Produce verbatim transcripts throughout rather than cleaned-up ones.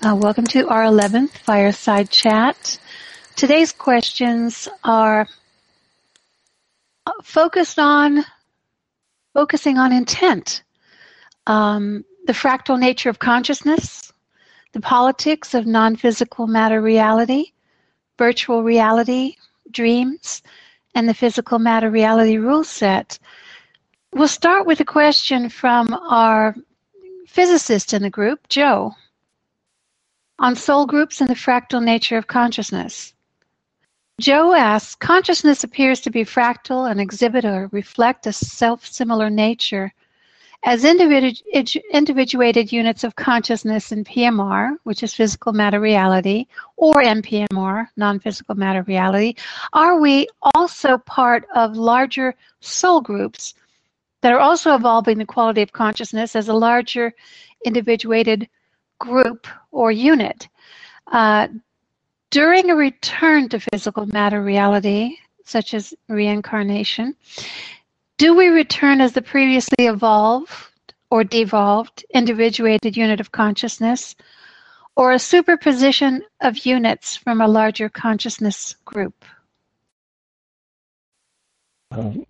Uh, welcome to our eleventh Fireside Chat. Today's questions are focused on focusing on intent, um, the fractal nature of consciousness, the politics of non-physical matter reality, virtual reality, dreams, and the physical matter reality rule set. We'll start with a question from our physicist in the group, Joe, on soul groups and the fractal nature of consciousness. Joe asks, consciousness appears to be fractal and exhibit or reflect a self-similar nature as individu- individuated units of consciousness in P M R, which is physical matter reality, or N P M R, non-physical matter reality. Are we also part of larger soul groups that are also evolving the quality of consciousness as a larger individuated group or unit? Uh, during a return to physical matter reality, such as reincarnation, do we return as the previously evolved or devolved individuated unit of consciousness, or a superposition of units from a larger consciousness group? Um,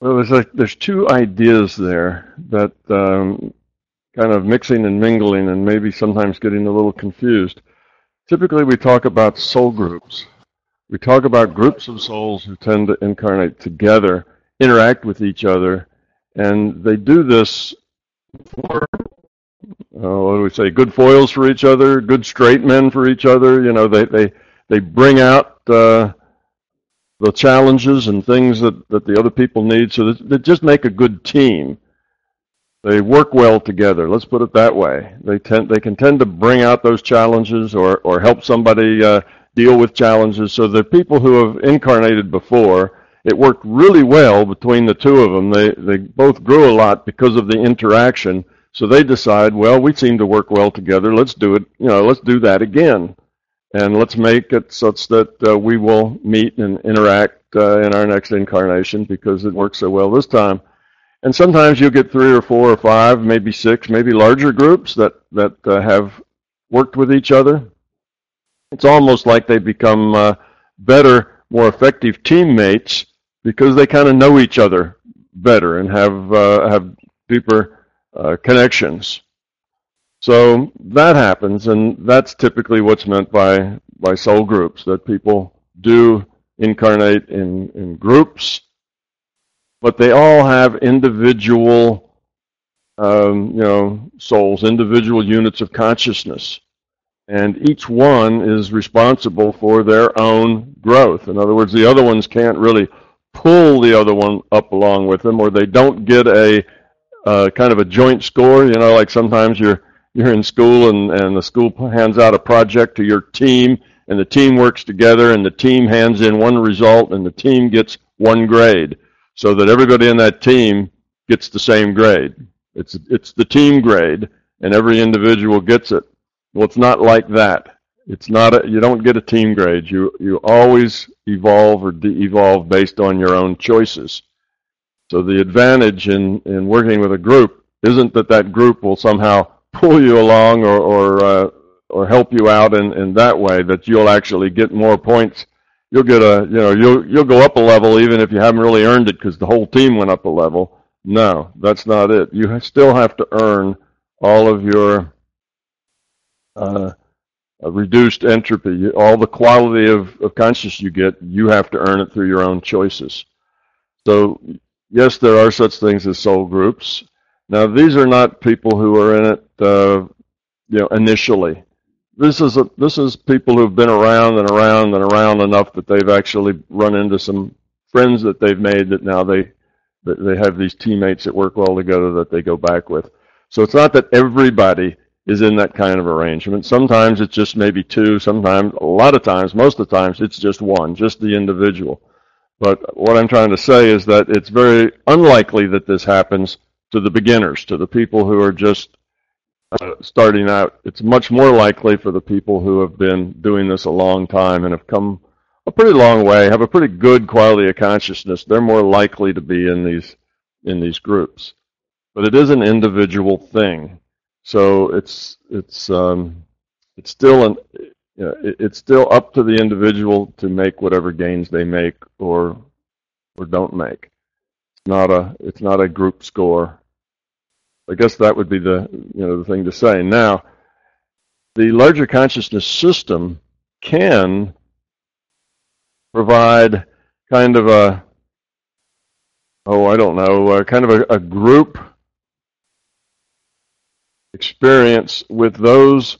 well, it was like there's two ideas there that um, kind of mixing and mingling and maybe sometimes getting a little confused. Typically we talk about soul groups. We talk about groups of souls who tend to incarnate together, interact with each other, and they do this for, uh, what do we say, good foils for each other, good straight men for each other. You know, they, they, they bring out uh, the challenges and things that, that the other people need, so that they just make a good team. They work well together. Let's put it that way. They tend, they can tend to bring out those challenges or, or help somebody uh, deal with challenges. So the people who have incarnated before, it worked really well between the two of them. They, they both grew a lot because of the interaction. So they decide, well, we seem to work well together. Let's do it. You know, let's do that again, and let's make it such that uh, we will meet and interact uh, in our next incarnation because it worked so well this time. And sometimes you'll get three or four or five, maybe six, maybe larger groups that, that uh, have worked with each other. It's almost like they become uh, better, more effective teammates because they kind of know each other better and have uh, have deeper uh, connections. So that happens, and that's typically what's meant by, by soul groups, that people do incarnate in, in groups. But they all have individual, um, you know, souls, individual units of consciousness. And each one is responsible for their own growth. In other words, the other ones can't really pull the other one up along with them, or they don't get a uh, kind of a joint score. You know, like sometimes you're you're in school and, and the school hands out a project to your team, and the team works together, and the team hands in one result, and the team gets one grade, so that everybody in that team gets the same grade. It's it's the team grade, and every individual gets it. Well, it's not like that. It's not a, you don't get a team grade. You you always evolve or de-evolve based on your own choices. So the advantage in, in working with a group isn't that that group will somehow pull you along or or, uh, or help you out in, in that way, that you'll actually get more points. You'll get a, you know, you'll you'll go up a level even if you haven't really earned it because the whole team went up a level. No, that's not it. You still have to earn all of your uh, reduced entropy, all the quality of, of consciousness you get. You have to earn it through your own choices. So yes, there are such things as soul groups. Now these are not people who are in it, uh, you know, initially. This is a, this is people who've been around and around and around enough that they've actually run into some friends that they've made that now they that they have these teammates that work well together that they go back with. So it's not that everybody is in that kind of arrangement. Sometimes it's just maybe two. Sometimes, a lot of times, most of the times, it's just one, just the individual. But what I'm trying to say is that it's very unlikely that this happens to the beginners, to the people who are just Uh, starting out. It's much more likely for the people who have been doing this a long time and have come a pretty long way, have a pretty good quality of consciousness. They're more likely to be in these in these groups. But it is an individual thing. So it's it's um, it's still an you know, it, it's still up to the individual to make whatever gains they make or or don't make. It's not a it's not a group score. I guess that would be the you know the thing to say. Now, the larger consciousness system can provide kind of a oh I don't know uh, kind of a, a group experience with those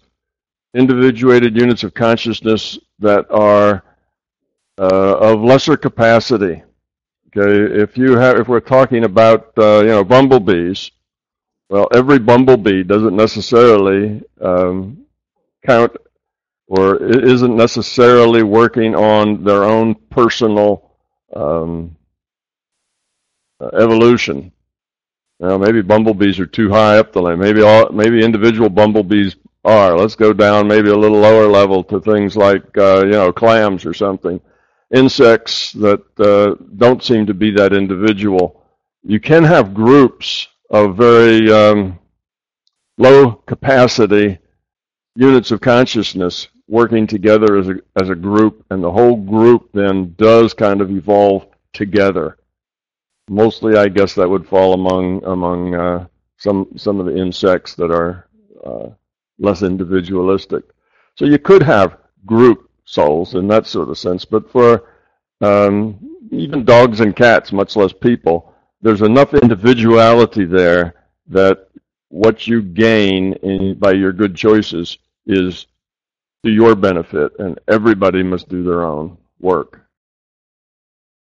individuated units of consciousness that are uh, of lesser capacity. Okay, if you have, if we're talking about uh, you know bumblebees, well, every bumblebee doesn't necessarily um, count or isn't necessarily working on their own personal um, evolution. Now, maybe bumblebees are too high up the line. Maybe all, maybe individual bumblebees are. Let's go down maybe a little lower level to things like uh, you know clams or something, insects that uh, don't seem to be that individual. You can have groups of very um, low capacity units of consciousness working together as a as a group, and the whole group then does kind of evolve together. Mostly, I guess that would fall among among uh, some some of the insects that are uh, less individualistic. So you could have group souls in that sort of sense, but for um, even dogs and cats, much less people, there's enough individuality there that what you gain in, by your good choices is to your benefit, and everybody must do their own work.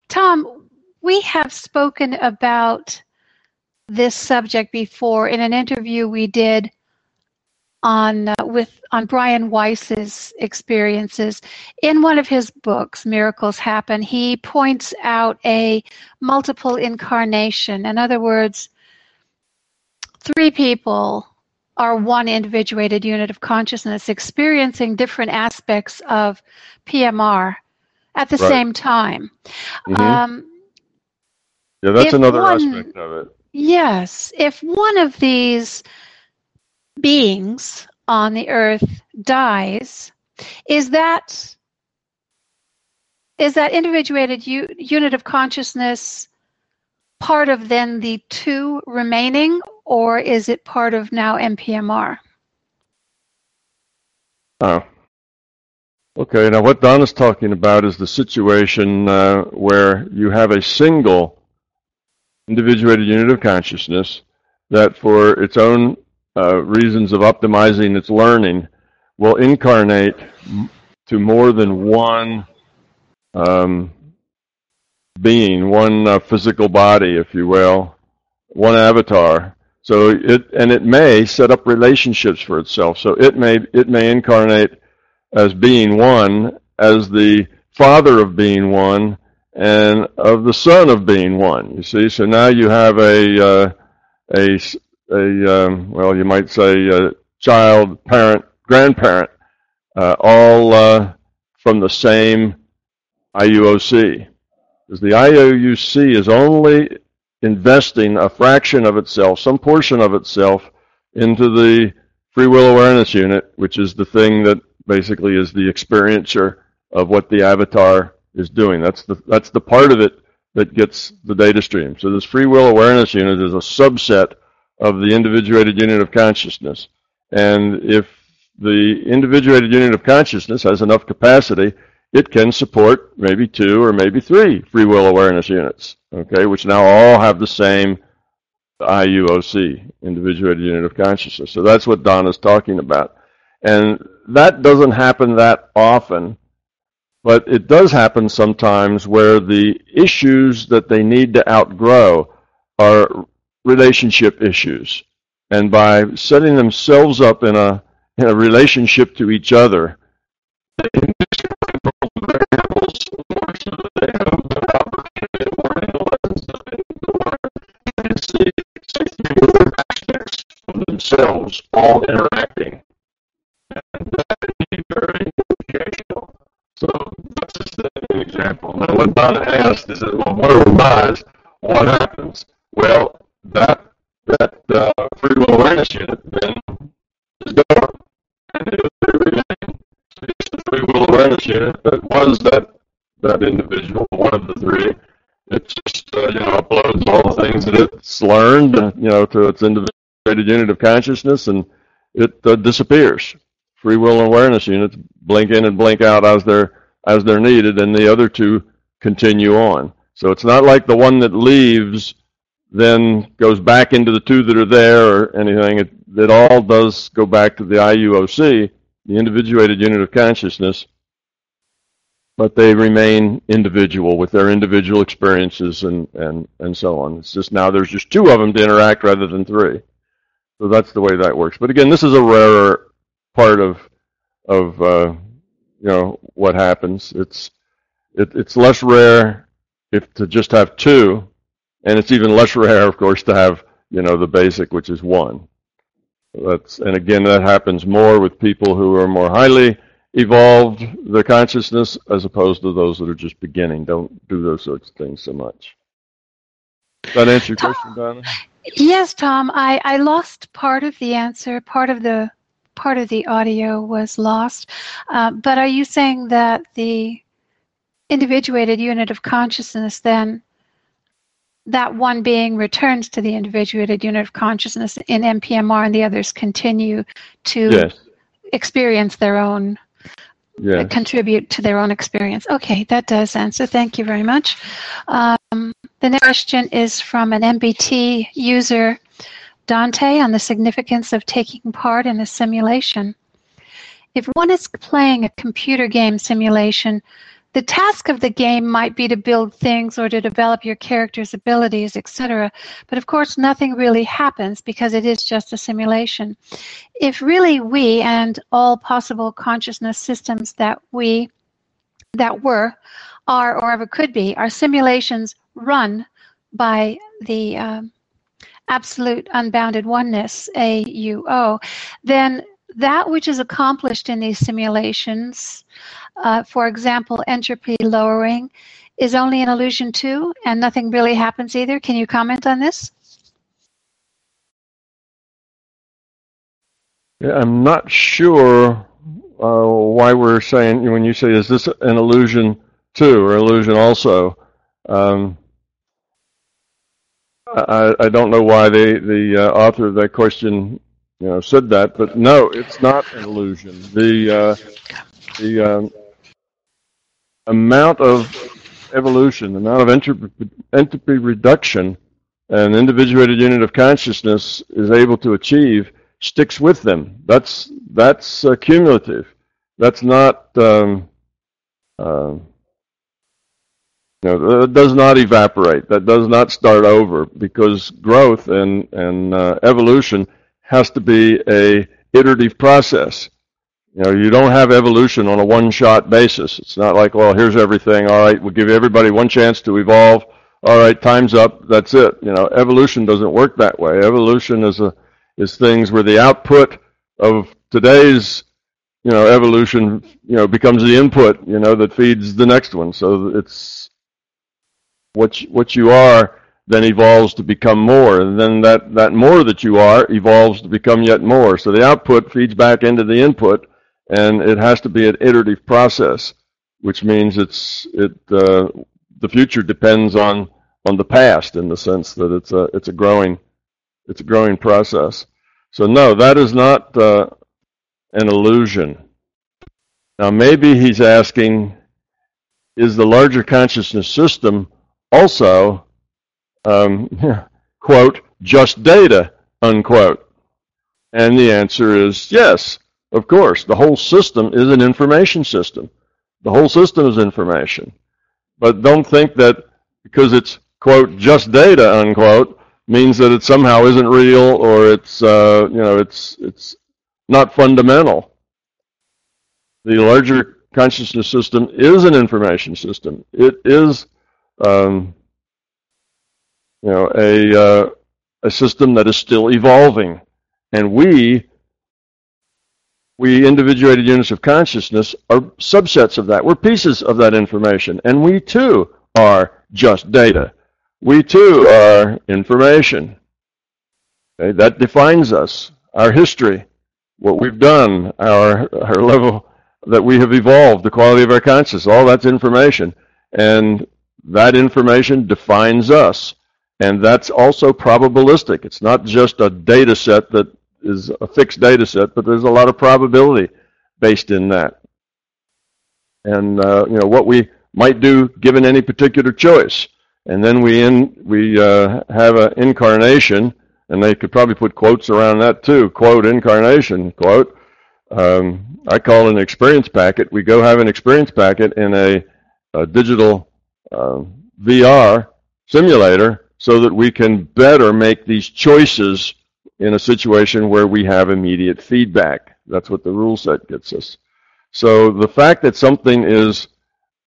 Tom, we have spoken about this subject before in an interview we did on uh, with on Brian Weiss's experiences. In one of his books, Miracles Happen, he points out a multiple incarnation. In other words, three people are one individuated unit of consciousness experiencing different aspects of P M R at the right. same time. Mm-hmm. Um, Yeah, that's if another one, aspect of it. Yes. If one of these beings on the earth dies, is that is that individuated u- unit of consciousness part of then the two remaining, or is it part of now N P M R? Oh. Okay, now what Donna's talking about is the situation uh, where you have a single individuated unit of consciousness that for its own uh, reasons of optimizing its learning will incarnate to more than one um, being, one uh, physical body, if you will, one avatar. So it and it may set up relationships for itself. So it may it may incarnate as being one, as the father of being one, and of the son of being one, you see. So now you have a uh, a a um, well, you might say uh, child, parent, grandparent, uh, all uh, from the same I U O C. Because the I U O C is only investing a fraction of itself, some portion of itself, into the free will awareness unit, which is the thing that basically is the experiencer of what the avatar is doing. That's the that's the part of it that gets the data stream. So this free will awareness unit is a subset of the individuated unit of consciousness. And if the individuated unit of consciousness has enough capacity, it can support maybe two or maybe three free will awareness units, okay, which now all have the same I U O C, individuated unit of consciousness. So that's what Donna's talking about. And that doesn't happen that often. But it does happen sometimes where the issues that they need to outgrow are relationship issues. And by setting themselves up in a in a relationship to each other, they can describe all the variables more so that they have the opportunity to learn the lessons that they need to learn and see particular aspects of themselves all interacting. And that can be very educational. So that's just an example. Now what Donna asked is that when one dies, what happens? Well, that that uh, free will awareness unit then in it that was that that individual, one of the three. It just uh, you know, uploads all the things that it's learned, you know, to its individual unit of consciousness, and it uh, disappears. Free will and awareness units blink in and blink out as they're as they're needed, and the other two continue on. So it's not like the one that leaves then goes back into the two that are there or anything. It, it all does go back to the I U O C, the individuated unit of consciousness, but they remain individual with their individual experiences and, and, and so on. It's just now there's just two of them to interact rather than three. So that's the way that works. But again, this is a rarer part of of uh, you know what happens. It's it, it's less rare if to just have two, and it's even less rare, of course, to have you know the basic, which is one. That's and again that happens more with people who are more highly evolved their consciousness as opposed to those that are just beginning. Don't do those sorts of things so much. Does that answer your Tom, question, Donna? Yes, Tom. I, I lost part of the answer. Part of the part of the audio was lost. Uh, but are you saying that the individuated unit of consciousness then, that one being returns to the individuated unit of consciousness in N P M R and the others continue to yes. experience their own Yes. contribute to their own experience. Okay, that does answer. Thank you very much. Um, the next question is from an M B T user, Dante, on the significance of taking part in a simulation. If one is playing a computer game simulation, the task of the game might be to build things or to develop your character's abilities, et cetera. But of course, nothing really happens because it is just a simulation. If really we and all possible consciousness systems that we, that were, are, or ever could be, are simulations run by the um, absolute unbounded oneness, A U O, then that which is accomplished in these simulations, uh, for example, entropy lowering, is only an illusion too, and nothing really happens either. Can you comment on this? Yeah, I'm not sure uh, why we're saying, when you say, is this an illusion too, or illusion also? Um, I, I don't know why the, the uh, author of that question You know, said that, but no, it's not an illusion. The uh, the um, amount of evolution, the amount of entropy, entropy reduction an individuated unit of consciousness is able to achieve sticks with them. That's that's uh, cumulative. That's not um, uh, you know, that does not evaporate. That does not start over because growth and and uh, evolution has to be a iterative process. You know, you don't have evolution on a one-shot basis. It's not like, well, here's everything. All right, we'll give everybody one chance to evolve. All right, time's up. That's it. You know, evolution doesn't work that way. Evolution is a is things where the output of today's, you know, evolution, you know, becomes the input, you know, that feeds the next one. So it's what you, what you are then evolves to become more, and then that, that more that you are evolves to become yet more. So the output feeds back into the input, and it has to be an iterative process, which means it's it uh, the future depends on, on the past in the sense that it's a it's a growing it's a growing process. So no, that is not uh, an illusion. Now maybe he's asking, is the larger consciousness system also Um, quote, just data, unquote? And the answer is yes, of course. The whole system is an information system. The whole system is information. But don't think that because it's, quote, just data, unquote, means that it somehow isn't real or it's, uh, you know, it's, it's not fundamental. The larger consciousness system is an information system. It is... Um, You know, a uh, a system that is still evolving, and we we individuated units of consciousness are subsets of that. We're pieces of that information, and we too are just data. We too are information. Okay, that defines us, our history, what we've done, our our level that we have evolved, the quality of our consciousness, all that's information. And that information defines us. And that's also probabilistic. It's not just a data set that is a fixed data set, but there's a lot of probability based in that. And uh, you know, what we might do given any particular choice. And then we in, we uh, have an incarnation, and they could probably put quotes around that too, quote, incarnation, quote. Um, I call it an experience packet. We go have an experience packet in a, a digital uh, V R simulator so that we can better make these choices in a situation where we have immediate feedback. That's what the rule set gets us. So the fact that something is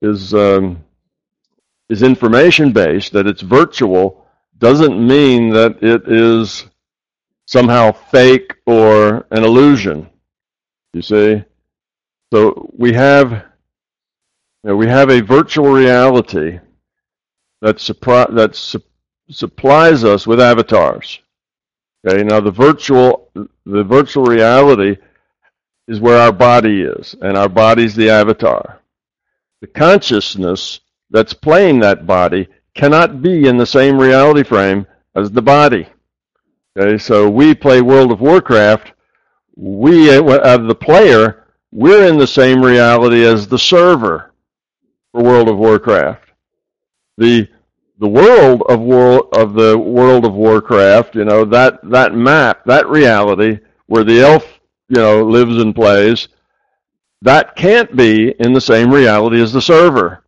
is um, is information-based, that it's virtual, doesn't mean that it is somehow fake or an illusion. You see? So we have you know, we have a virtual reality that, suppri that su supplies us with avatars. Okay, now the virtual the virtual reality is where our body is, and our body's the avatar. The consciousness that's playing that body cannot be in the same reality frame as the body. Okay, so we play World of Warcraft. We, as the player, we're in the same reality as the server for World of Warcraft. The the world of world of the World of Warcraft, you know, that that map, that reality where the elf, you know, lives and plays, that can't be in the same reality as the server.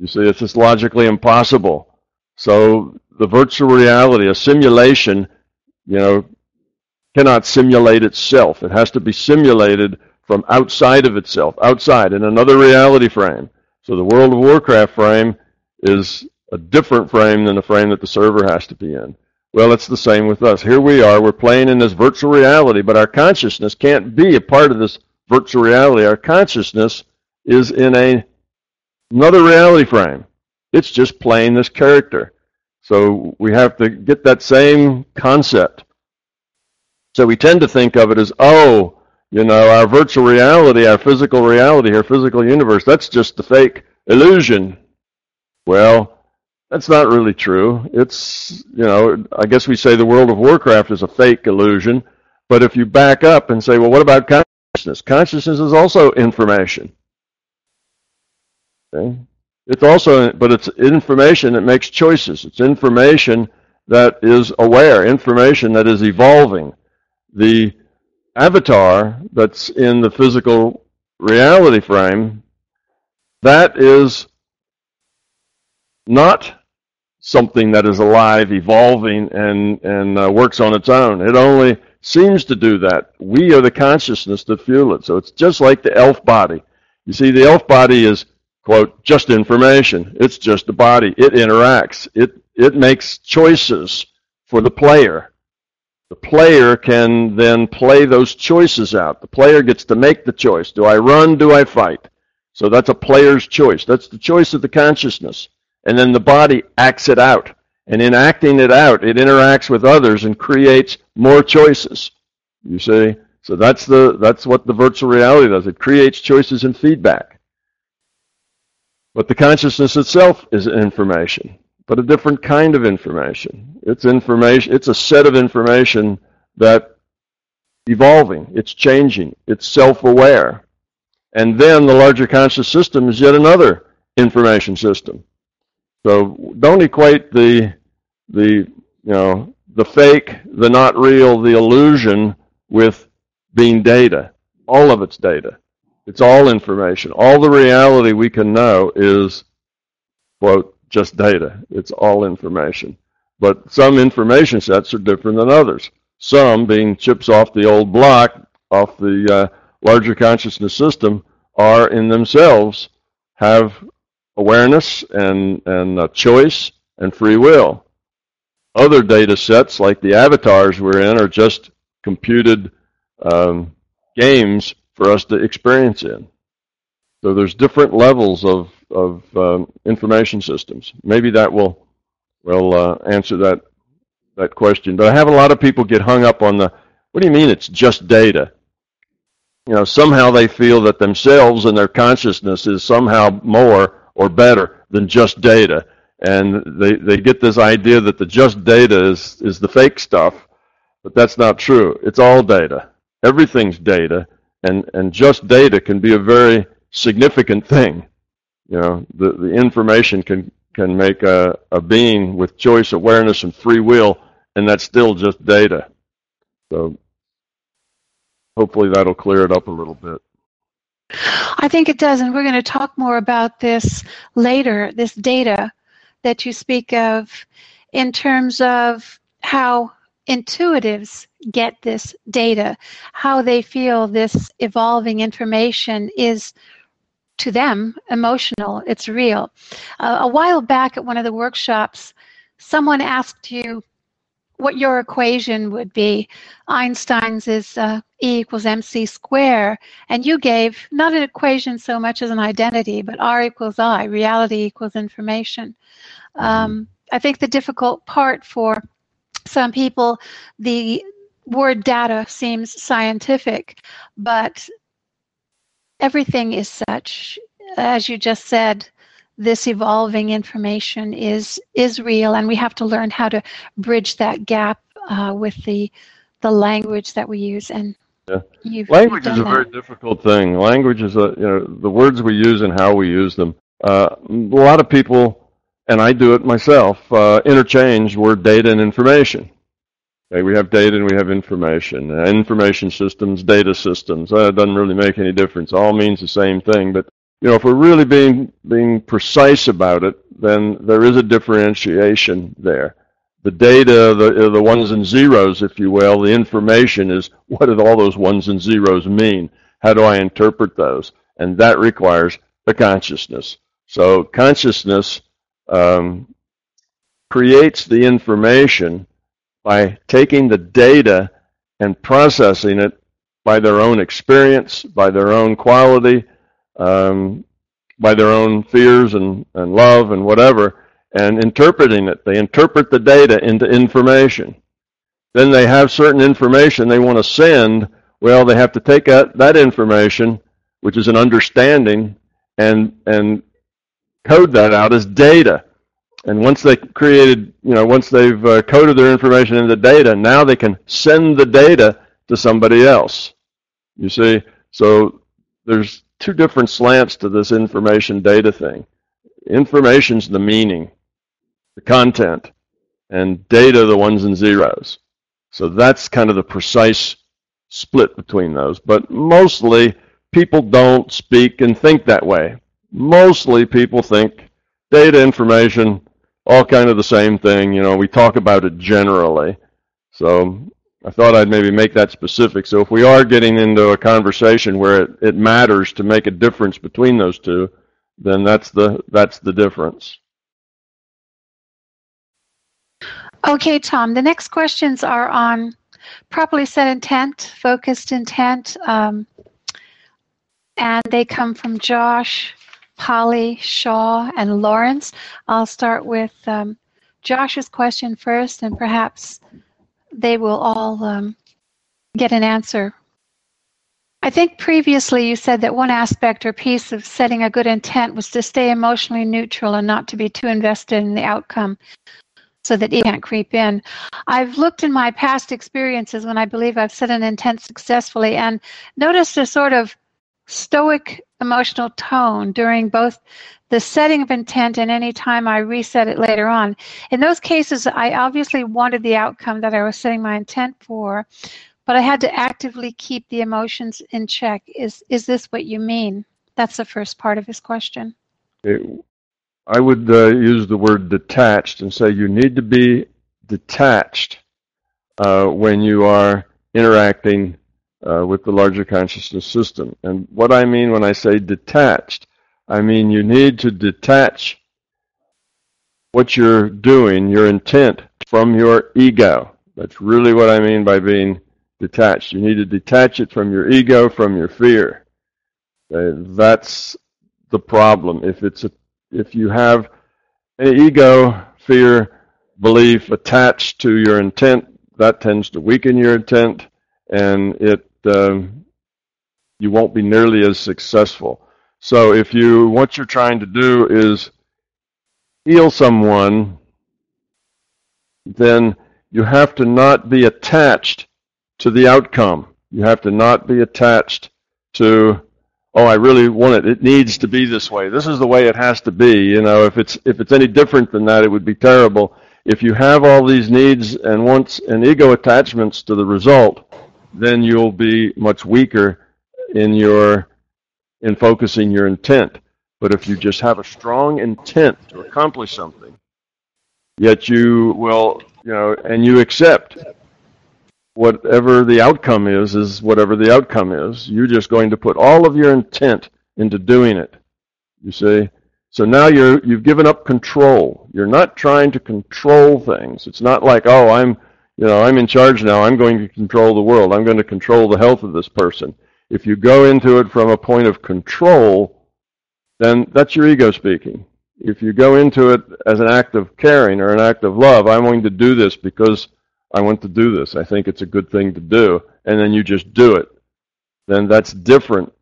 You see, it's just logically impossible. So the virtual reality, a simulation, you know, cannot simulate itself. It has to be simulated from outside of itself, outside in another reality frame. So the World of Warcraft frame is a different frame than the frame that the server has to be in. Well, it's the same with us. Here we are, we're playing in this virtual reality, but our consciousness can't be a part of this virtual reality. Our consciousness is in a another reality frame. It's just playing this character. So we have to get that same concept. So we tend to think of it as, oh, you know, our virtual reality, our physical reality, our physical universe, that's just the fake illusion. Well, that's not really true. It's, you know, I guess we say the World of Warcraft is a fake illusion, but if you back up and say, well, what about consciousness? Consciousness is also information. Okay. It's also, but it's information that makes choices. It's information that is aware, information that is evolving. The avatar that's in the physical reality frame, that is not something that is alive, evolving, and, and uh, works on its own. It only seems to do that. We are the consciousness that fuel it. So it's just like the elf body. You see, the elf body is, quote, just information. It's just a body. It interacts. It, it makes choices for the player. The player can then play those choices out. The player gets to make the choice. Do I run? Do I fight? So that's a player's choice. That's the choice of the consciousness. And then the body acts it out. And in acting it out, it interacts with others and creates more choices. You see? So that's, the, that's what the virtual reality does. It creates choices and feedback. But the consciousness itself is information, but a different kind of information. It's information. It's a set of information that's evolving. It's changing. It's self-aware. And then the larger conscious system is yet another information system. So don't equate the the you know the fake, the not real, the illusion with being data. All of it's data. It's all information. All the reality we can know is, quote, just data. It's all information. But some information sets are different than others. Some, being chips off the old block, off the uh, larger consciousness system, are in themselves, have awareness and, and uh, choice and free will. Other data sets, like the avatars we're in, are just computed um, games for us to experience in. So there's different levels of, of um, information systems. Maybe that will, will uh, answer that, that question. But I have a lot of people get hung up on the, what do you mean it's just data? you know, somehow they feel that themselves and their consciousness is somehow more or better than just data. And they, they get this idea that the just data is, is the fake stuff, but that's not true. It's all data. Everything's data, and, and just data can be a very significant thing. You know, the, the information can, can make a, a being with choice, awareness, and free will, and that's still just data. So hopefully that'll clear it up a little bit. I think it does, and we're going to talk more about this later, this data that you speak of, in terms of how intuitives get this data, how they feel this evolving information is to them emotional, it's real. Uh, a while back at one of the workshops, someone asked you what your equation would be. Einstein's is uh, E equals mc squared, and you gave not an equation so much as an identity, but R equals I, reality equals information. Um, I think the difficult part for some people, the word data seems scientific, but everything is such, as you just said, this evolving information is is real, and we have to learn how to bridge that gap uh, with the the language that we use. And yeah. you've, language you've is a that. very difficult thing. Language is a, you know, the words we use and how we use them. Uh, a lot of people, and I do it myself, uh, interchange word data and information. Okay, we have data and we have information. Uh, information systems, data systems. Uh, it doesn't really make any difference. All means the same thing, but you know, if we're really being being precise about it, then there is a differentiation there. The data, the the ones and zeros, if you will, the information is what do all those ones and zeros mean? How do I interpret those? And that requires the consciousness. So consciousness um, creates the information by taking the data and processing it by their own experience, by their own quality, Um, by their own fears and, and love and whatever, and interpreting it. They interpret the data into information. Then they have certain information they want to send. Well, they have to take out that information, which is an understanding, and and code that out as data. And once they created, you know, once they've uh, coded their information into data, now they can send the data to somebody else. You see? So there's two different slants to this information data thing. Information's the meaning, the content, and data the ones and zeros. So that's kind of the precise split between those. But mostly people don't speak and think that way. Mostly people think data, information, all kind of the same thing. You know, we talk about it generally. So I thought I'd maybe make that specific. So if we are getting into a conversation where it, it matters to make a difference between those two, then that's the that's the difference. Okay, Tom. The next questions are on properly set intent, focused intent, um, and they come from Josh, Polly, Shaw, and Lawrence. I'll start with um, Josh's question first, and perhaps they will all um, get an answer. I think previously you said that one aspect or piece of setting a good intent was to stay emotionally neutral and not to be too invested in the outcome so that it can't creep in. I've looked in my past experiences when I believe I've set an intent successfully and noticed a sort of stoic emotional tone during both the setting of intent and any time I reset it later on. In those cases, I obviously wanted the outcome that I was setting my intent for, but I had to actively keep the emotions in check. Is is this what you mean? That's the first part of his question. It, I would uh, use the word detached and say you need to be detached uh, when you are interacting uh, with the larger consciousness system. And what I mean when I say detached, I mean, you need to detach what you're doing, your intent, from your ego. That's really what I mean by being detached. You need to detach it from your ego, from your fear. Okay? That's the problem. If it's a, if you have an ego, fear, belief attached to your intent, that tends to weaken your intent, and it um, you won't be nearly as successful. So if you, what you're trying to do is heal someone, then you have to not be attached to the outcome. You have to not be attached to, oh, I really want it. It needs to be this way. This is the way it has to be. You know, if it's if it's any different than that, it would be terrible. If you have all these needs and wants and ego attachments to the result, then you'll be much weaker in your in focusing your intent. But if you just have a strong intent to accomplish something, yet you will, you know, and you accept whatever the outcome is, is whatever the outcome is. You're just going to put all of your intent into doing it, you see. So now you're, you've given up control. You're not trying to control things. It's not like, oh, I'm, you know, I'm in charge now. I'm going to control the world. I'm going to control the health of this person. If you go into it from a point of control, then that's your ego speaking. If you go into it as an act of caring or an act of love, I'm going to do this because I want to do this. I think it's a good thing to do. And then you just do it. Then that's different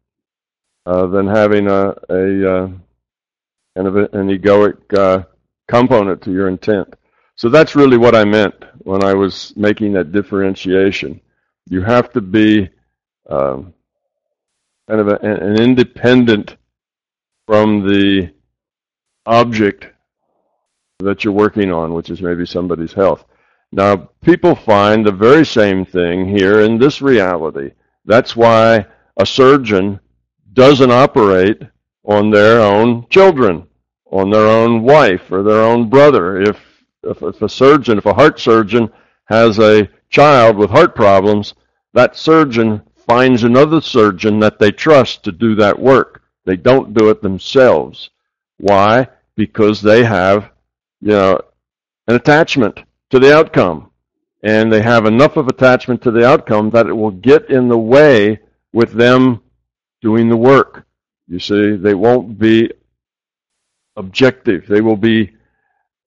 uh, than having a, a uh, an, an egoic uh, component to your intent. So that's really what I meant when I was making that differentiation. You have to be um, kind of a, an independent from the object that you're working on, which is maybe somebody's health. Now, people find the very same thing here in this reality. That's why a surgeon doesn't operate on their own children, on their own wife, or their own brother. If, if, if a surgeon, if a heart surgeon has a child with heart problems, that surgeon finds another surgeon that they trust to do that work. They don't do it themselves. Why? Because they have, you know, an attachment to the outcome, and they have enough of attachment to the outcome that it will get in the way with them doing the work. You see, they won't be objective. They will be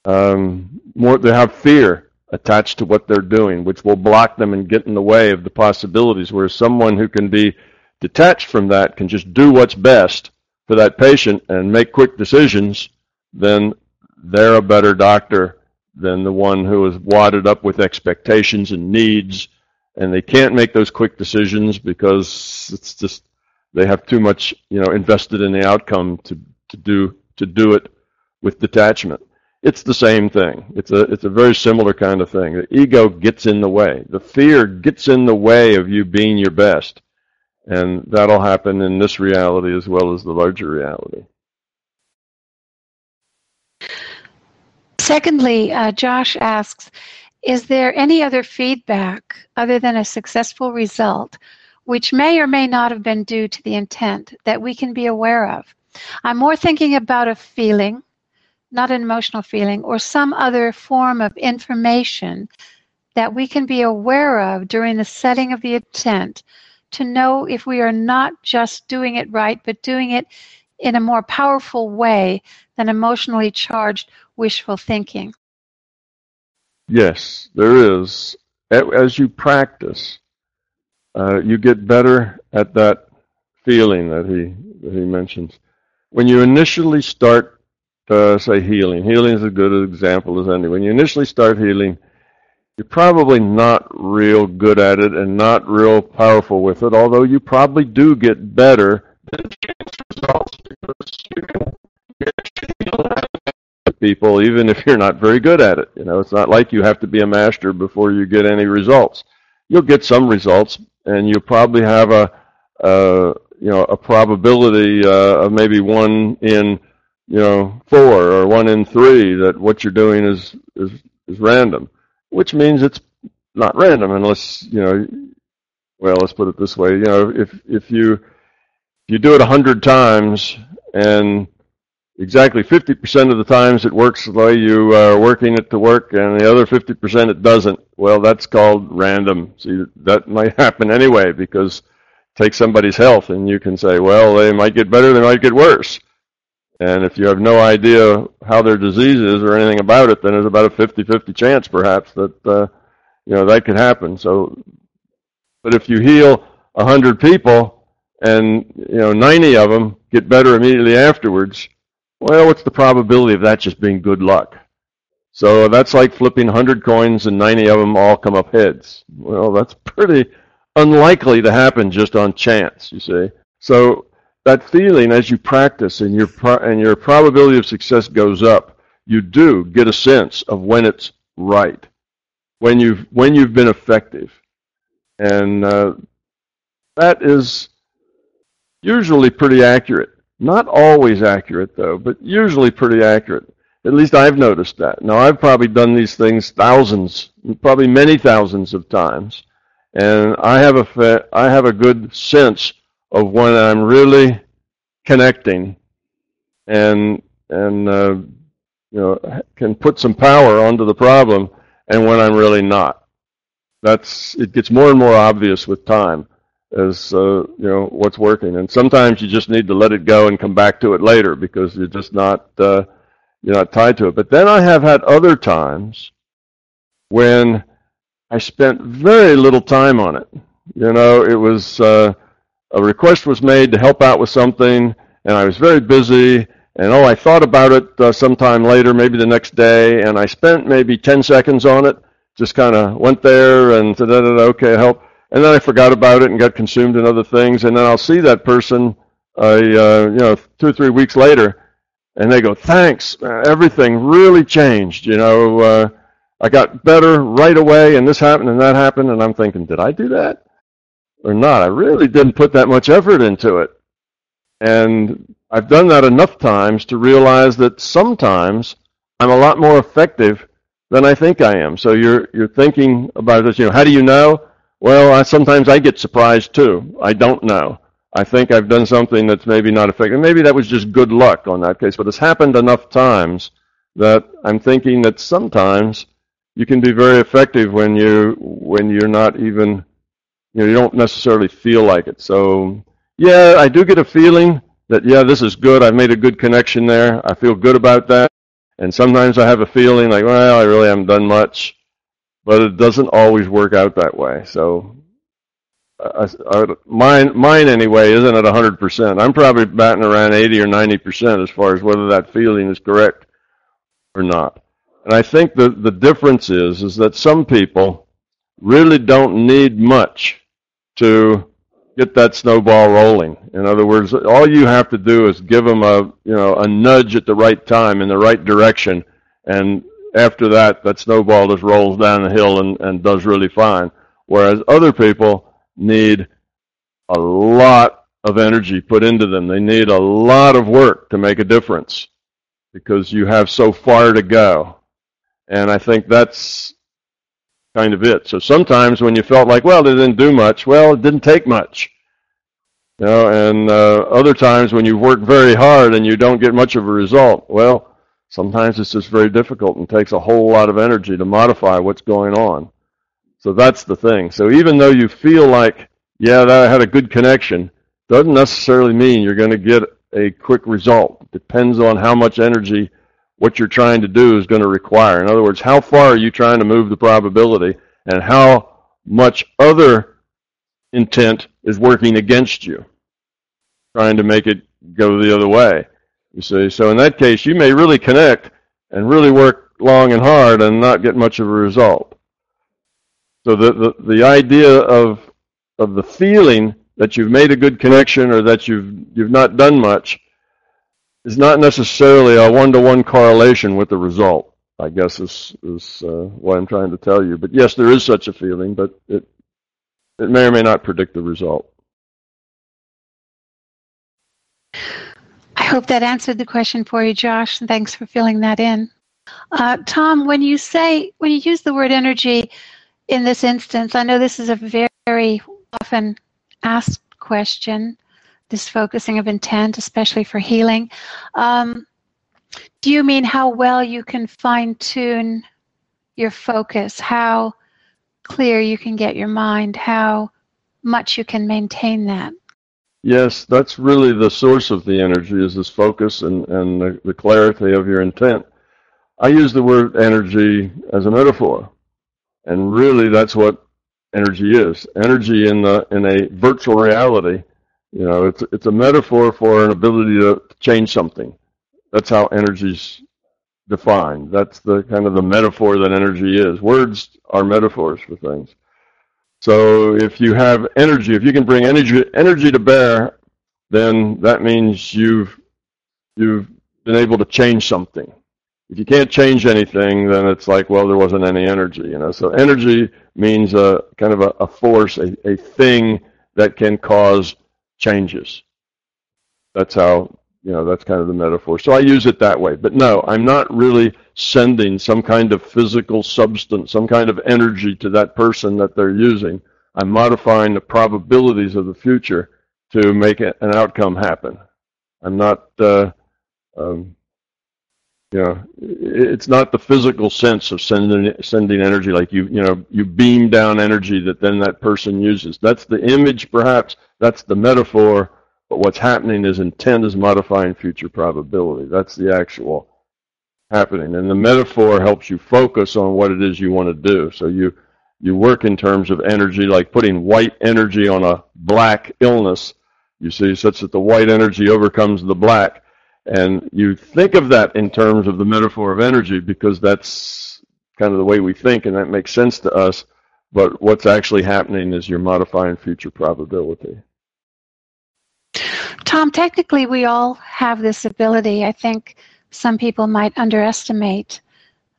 um, more. They have fear attached to what they're doing, which will block them and get in the way of the possibilities. Whereas someone who can be detached from that can just do what's best for that patient and make quick decisions, then they're a better doctor than the one who is wadded up with expectations and needs, and they can't make those quick decisions because it's just they have too much, you know, invested in the outcome to to do to do it with detachment. It's the same thing. It's a it's a very similar kind of thing. The ego gets in the way. The fear gets in the way of you being your best. And that'll happen in this reality as well as the larger reality. Secondly, uh, Josh asks, is there any other feedback other than a successful result, which may or may not have been due to the intent, that we can be aware of? I'm more thinking about a feeling, not an emotional feeling, or some other form of information that we can be aware of during the setting of the intent, to know if we are not just doing it right, but doing it in a more powerful way than emotionally charged wishful thinking. Yes, there is. As you practice, uh, you get better at that feeling that he that he mentions. When you initially start, uh, say, healing, healing is as good an example as any. When you initially start healing, you're probably not real good at it and not real powerful with it, although you probably do get better than results because you can get people even if you're not very good at it. You know, it's not like you have to be a master before you get any results. You'll get some results, and you'll probably have a, a you know, a probability uh, of maybe one in, you know, four or one in three that what you're doing is is, is random. Which means it's not random unless, you know, well, let's put it this way, you know, if if you if you do it a hundred times and exactly fifty percent of the times it works the way you are working it to work and the other fifty percent it doesn't, well, that's called random. See, that might happen anyway because take somebody's health and you can say, well, they might get better, they might get worse. And if you have no idea how their disease is or anything about it, then there's about a fifty-fifty chance, perhaps, that uh, you know that could happen. So, but if you heal a hundred people and you know ninety of them get better immediately afterwards, well, what's the probability of that just being good luck? So that's like flipping one hundred coins and ninety of them all come up heads. Well, that's pretty unlikely to happen just on chance, you see. So that feeling, as you practice and your pro- and your probability of success goes up, you do get a sense of when it's right, when you've when you've been effective, and uh, that is usually pretty accurate. Not always accurate though, but usually pretty accurate. At least I've noticed that. Now, I've probably done these things thousands, probably many thousands of times, and I have a fa- I have a good sense of when I'm really connecting, and and uh, you know can put some power onto the problem, and when I'm really not. That's it gets more and more obvious with time as uh, you know what's working, and sometimes you just need to let it go and come back to it later because you're just not. Uh, You're not tied to it. But then I have had other times when I spent very little time on it. You know, it was uh, a request was made to help out with something, and I was very busy. And oh, I thought about it uh, sometime later, maybe the next day, and I spent maybe ten seconds on it. Just kind of went there and said, "Okay, help." And then I forgot about it and got consumed in other things. And then I'll see that person, uh, you know, two or three weeks later. And they go, thanks, everything really changed, you know, uh, I got better right away, and this happened and that happened, and I'm thinking, did I do that or not? I really didn't put that much effort into it. And I've done that enough times to realize that sometimes I'm a lot more effective than I think I am. So you're you're thinking about this, you know, how do you know? Well, I, sometimes I get surprised too. I don't know. I think I've done something that's maybe not effective. Maybe that was just good luck on that case, but it's happened enough times that I'm thinking that sometimes you can be very effective when you when you're not even, you know, you don't necessarily feel like it. So yeah, I do get a feeling that yeah, this is good. I've made a good connection there. I feel good about that. And sometimes I have a feeling like, well, I really haven't done much, but it doesn't always work out that way. So. Uh, I, mine, mine anyway, isn't at one hundred percent. I'm probably batting around eighty or ninety percent as far as whether that feeling is correct or not. And I think the, the difference is, is that some people really don't need much to get that snowball rolling. In other words, all you have to do is give them a, you know, a nudge at the right time in the right direction. And after that, that snowball just rolls down the hill and, and does really fine. Whereas other people need a lot of energy put into them. They need a lot of work to make a difference because you have so far to go. And I think that's kind of it. So sometimes when you felt like, well, they didn't do much, well, it didn't take much. You know, and uh, other times when you work very hard and you don't get much of a result, well, sometimes it's just very difficult and takes a whole lot of energy to modify what's going on. So that's the thing. So even though you feel like, yeah, that I had a good connection, doesn't necessarily mean you're going to get a quick result. It depends on how much energy what you're trying to do is going to require. In other words, how far are you trying to move the probability and how much other intent is working against you, trying to make it go the other way, you see. So in that case, you may really connect and really work long and hard and not get much of a result. So the, the, the idea of of the feeling that you've made a good connection or that you've you've not done much is not necessarily a one-to-one correlation with the result, I guess is, is uh, what I'm trying to tell you. But yes, there is such a feeling, but it it may or may not predict the result. I hope that answered the question for you, Josh. Thanks for filling that in. Uh, Tom, when you say, when you use the word energy, in this instance, I know this is a very often asked question, this focusing of intent, especially for healing. Um, do you mean how well you can fine-tune your focus, how clear you can get your mind, how much you can maintain that? Yes, that's really the source of the energy, is this focus and, and the, the clarity of your intent. I use the word energy as a metaphor. And really, that's what energy is. Energy in the in a virtual reality You know, it's it's a metaphor for an ability to change something. That's how energy's defined. That's the kind of the metaphor that energy is. Words are metaphors for things. So if you have energy, if you can bring energy energy to bear, then that means you've you've been able to change something. If you can't change anything, then it's like, well, there wasn't any energy, you know. So energy means a kind of a, a force, a, a thing that can cause changes. That's how, you know, that's kind of the metaphor. So I use it that way. But no, I'm not really sending some kind of physical substance, some kind of energy to that person that they're using. I'm modifying the probabilities of the future to make an outcome happen. I'm not... Uh, um, You know, it's not the physical sense of sending sending energy, like you you know you beam down energy that then that person uses. That's the image, perhaps. That's the metaphor. But what's happening is intent is modifying future probability. That's the actual happening, and the metaphor helps you focus on what it is you want to do. So you you work in terms of energy, like putting white energy on a black illness. You see, such that the white energy overcomes the black. And you think of that in terms of the metaphor of energy because that's kind of the way we think and that makes sense to us. But what's actually happening is you're modifying future probability. Tom, technically we all have this ability. I think some people might underestimate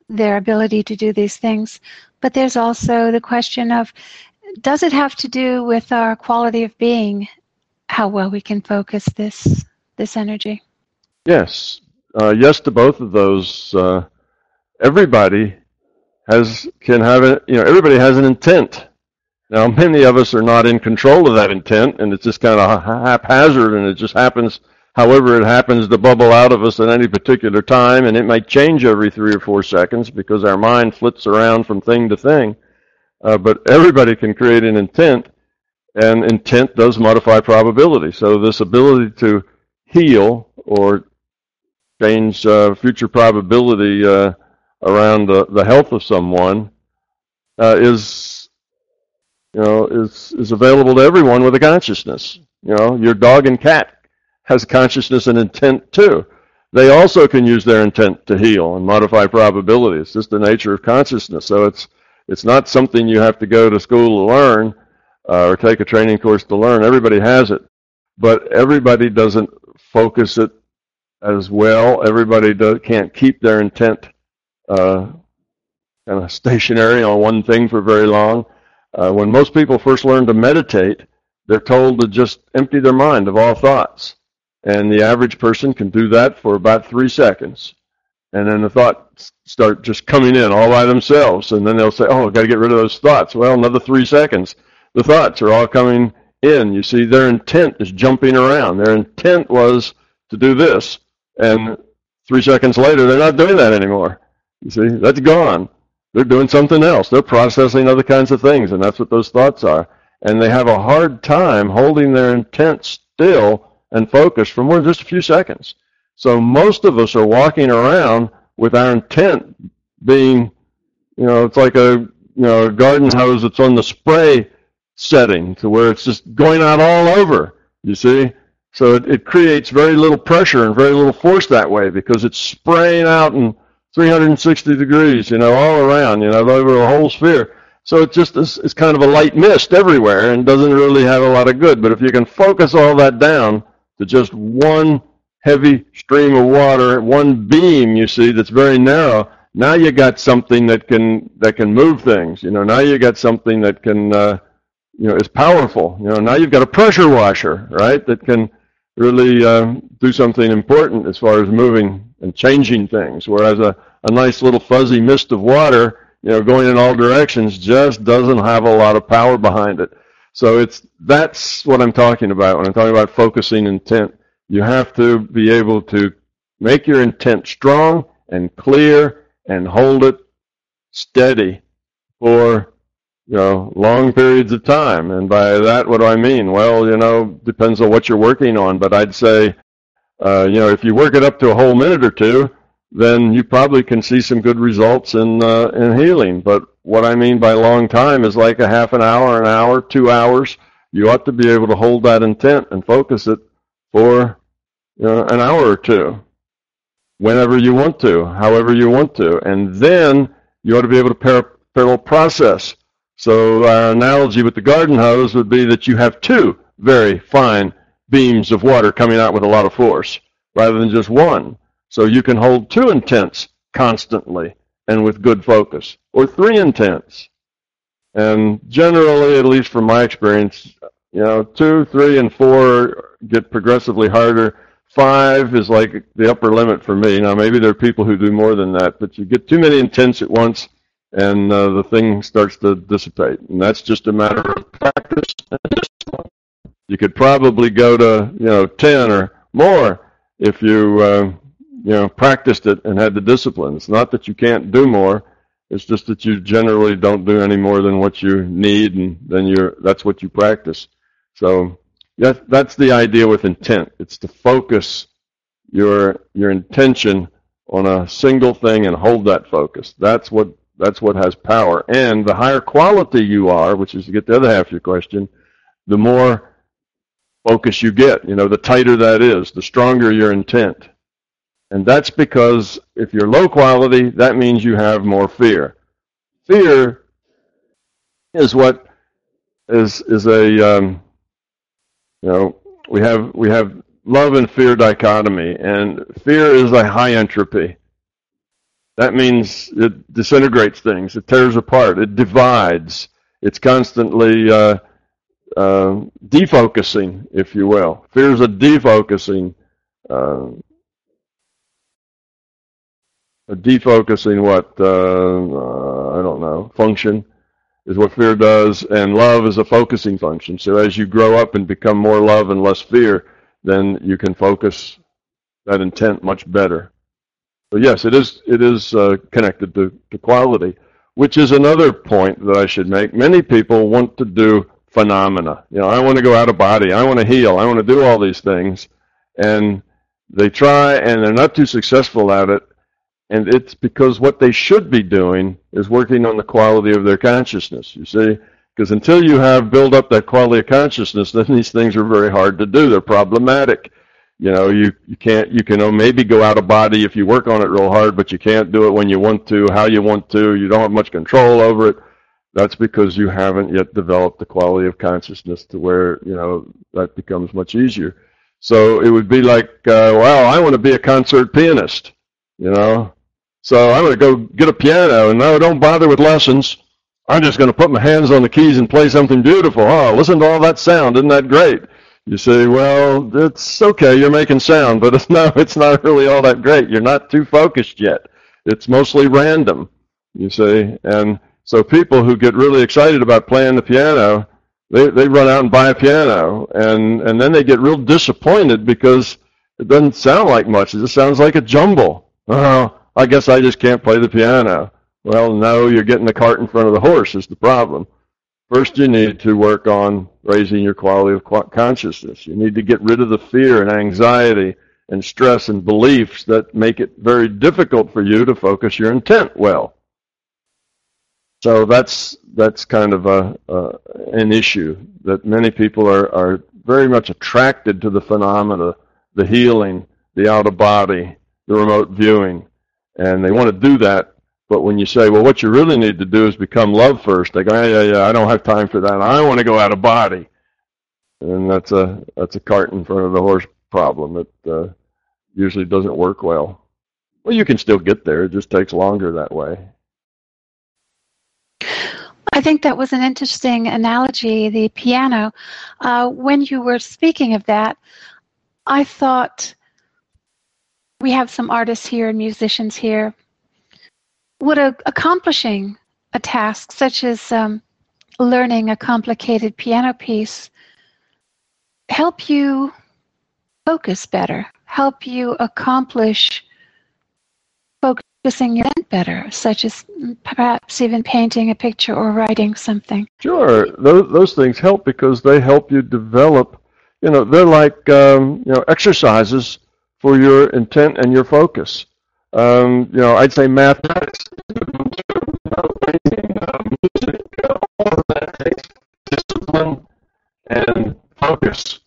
their ability to do these things. But there's also the question of, does it have to do with our quality of being, how well we can focus this this energy? Yes. Uh, yes to both of those. Uh, everybody has can have a, you know, everybody has an intent. Now, many of us are not in control of that intent, and it's just kind of haphazard, and it just happens however it happens to bubble out of us at any particular time, and it might change every three or four seconds because our mind flits around from thing to thing. Uh, but everybody can create an intent, and intent does modify probability. So this ability to heal or change uh, future probability uh, around the, the health of someone uh, is, you know, is is available to everyone with a consciousness. You know, your dog and cat has consciousness and intent too. They also can use their intent to heal and modify probability. It's just the nature of consciousness. So it's it's not something you have to go to school to learn uh, or take a training course to learn. Everybody has it, but everybody doesn't focus it as well. Everybody does, can't keep their intent uh, kind of stationary on one thing for very long. Uh, when most people first learn to meditate, they're told to just empty their mind of all thoughts. And the average person can do that for about three seconds. And then the thoughts start just coming in all by themselves. And then they'll say, oh, I've got to get rid of those thoughts. Well, another three seconds. The thoughts are all coming in. You see, their intent is jumping around. Their intent was to do this, and three seconds later, they're not doing that anymore. You see, that's gone. They're doing something else. They're processing other kinds of things, and that's what those thoughts are. And they have a hard time holding their intent still and focused for more than just a few seconds. So most of us are walking around with our intent being, you know, it's like a, you know, a garden hose that's on the spray setting to where it's just going out all over, you see. So it, it creates very little pressure and very little force that way because it's spraying out in three hundred sixty degrees, you know, all around, you know, over the whole sphere. So it just is, it's kind of a light mist everywhere and doesn't really have a lot of good. But if you can focus all that down to just one heavy stream of water, one beam, you see, that's very narrow, now you got something that can that can move things. You know, now you got something that can, uh, you know, is powerful. You know, now you've got a pressure washer, right, that can really uh, do something important as far as moving and changing things, whereas a, a nice little fuzzy mist of water, you know, going in all directions just doesn't have a lot of power behind it. So it's that's what I'm talking about when I'm talking about focusing intent. You have to be able to make your intent strong and clear and hold it steady for, you know, long periods of time. And by that, what do I mean? Well, you know, depends on what you're working on. But I'd say, uh, you know, if you work it up to a whole minute or two, then you probably can see some good results in uh, in healing. But what I mean by long time is like a half an hour, an hour, two hours. you ought to be able to hold that intent and focus it for you know, an hour or two, whenever you want to, however you want to. And then you ought to be able to par parallel process. So our analogy with the garden hose would be that you have two very fine beams of water coming out with a lot of force rather than just one. So you can hold two intents constantly and with good focus, or three intents. And generally, at least from my experience, you know, two, three, and four get progressively harder. Five is like the upper limit for me. Now, maybe there are people who do more than that, but you get too many intents at once, and uh, the thing starts to dissipate. And that's just a matter of practice. You could probably go to, you know, ten or more if you, uh, you know, practiced it and had the discipline. It's not that you can't do more. It's just that you generally don't do any more than what you need, and then you're, that's what you practice. So that, that's the idea with intent. It's to focus your, your intention on a single thing and hold that focus. That's what, that's what has power. And the higher quality you are, which is to get the other half of your question, the more focus you get. You know, the tighter that is, the stronger your intent. And that's because if you're low quality, that means you have more fear. Fear is what is is a um, you know, we have we have love and fear dichotomy, and fear is a high entropy. That means it disintegrates things, it tears apart, it divides. It's constantly uh, uh, defocusing, if you will. Fear is a defocusing. Uh, Defocusing what, uh, uh, I don't know, function is what fear does, and love is a focusing function. So as you grow up and become more love and less fear, then you can focus that intent much better. So yes, it is, it is uh, connected to, to quality, which is another point that I should make. Many people want to do phenomena. You know, I want to go out of body, I want to heal, I want to do all these things, and they try and they're not too successful at it. And it's because what they should be doing is working on the quality of their consciousness, you see? Because until you have built up that quality of consciousness, then these things are very hard to do. They're problematic. You know, you, you can't, you can oh, maybe go out of body if you work on it real hard, but you can't do it when you want to, how you want to. You don't have much control over it. That's because you haven't yet developed the quality of consciousness to where, you know, that becomes much easier. So it would be like, uh, wow, I want to be a concert pianist, you know? So I'm going to go get a piano, and no, don't bother with lessons. I'm just going to put my hands on the keys and play something beautiful. Oh, listen to all that sound. Isn't that great? You say, well, it's okay. You're making sound, but it's, no, it's not really all that great. You're not too focused yet. It's mostly random, you see. And so people who get really excited about playing the piano, they, they run out and buy a piano, and, and then they get real disappointed because it doesn't sound like much. It just sounds like a jumble. Oh, I guess I just can't play the piano. Well, no, you're getting the cart in front of the horse is the problem. First, you need to work on raising your quality of consciousness. You need to get rid of the fear and anxiety and stress and beliefs that make it very difficult for you to focus your intent well. So that's that's kind of a, a an issue that many people are, are very much attracted to the phenomena, the healing, the out-of-body, the remote viewing. And they want to do that, but when you say, well, what you really need to do is become love first, they go, yeah, yeah, yeah, I don't have time for that. I want to go out of body. And that's a, that's a cart in front of the horse problem. It uh, usually doesn't work well. Well, you can still get there. It just takes longer that way. I think that was an interesting analogy, the piano. Uh, when you were speaking of that, I thought... We have some artists here and musicians here. Would a, accomplishing a task such as um, learning a complicated piano piece help you focus better, help you accomplish focusing your mind better, such as perhaps even painting a picture or writing something? Sure. Those, those things help because they help you develop, you know, they're like, um, you know, exercises for your intent and your focus. Um, you know, I'd say mathematics, discipline, and focus.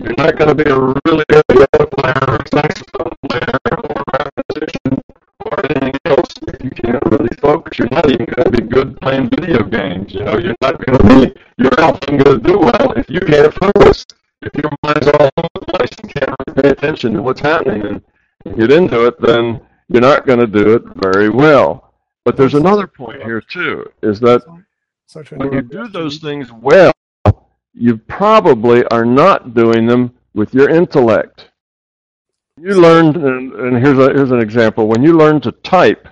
You're not going to be a really good piano player or saxophone player or a musician or anything else if you can't really focus. You're not even going to be good playing video games. You know, you're not going to be, you're not going to do well if you can't focus. If your mind's all over the place and can't really pay attention to what's happening and, and get into it, then you're not going to do it very well. But there's another point here, too, is that when you do those things well, you probably are not doing them with your intellect. You learned, and, and here's, a, here's an example, when you learn to type,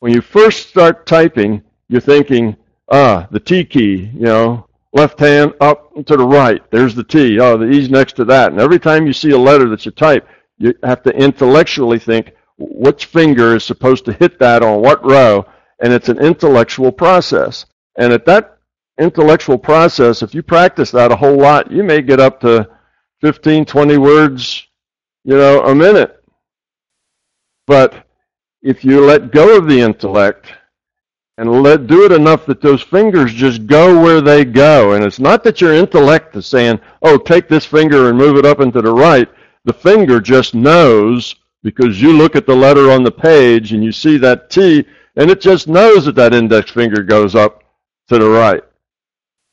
when you first start typing, you're thinking, ah, the T key, you know, left hand up to the right, there's the T, oh, the E's next to that. And every time you see a letter that you type, you have to intellectually think, which finger is supposed to hit that on what row, and it's an intellectual process. And at that intellectual process, if you practice that a whole lot, you may get up to fifteen, twenty words, you know, a minute. But if you let go of the intellect and let do it enough that those fingers just go where they go, and it's not that your intellect is saying, oh, take this finger and move it up and to the right. The finger just knows, because you look at the letter on the page and you see that T, and it just knows that that index finger goes up to the right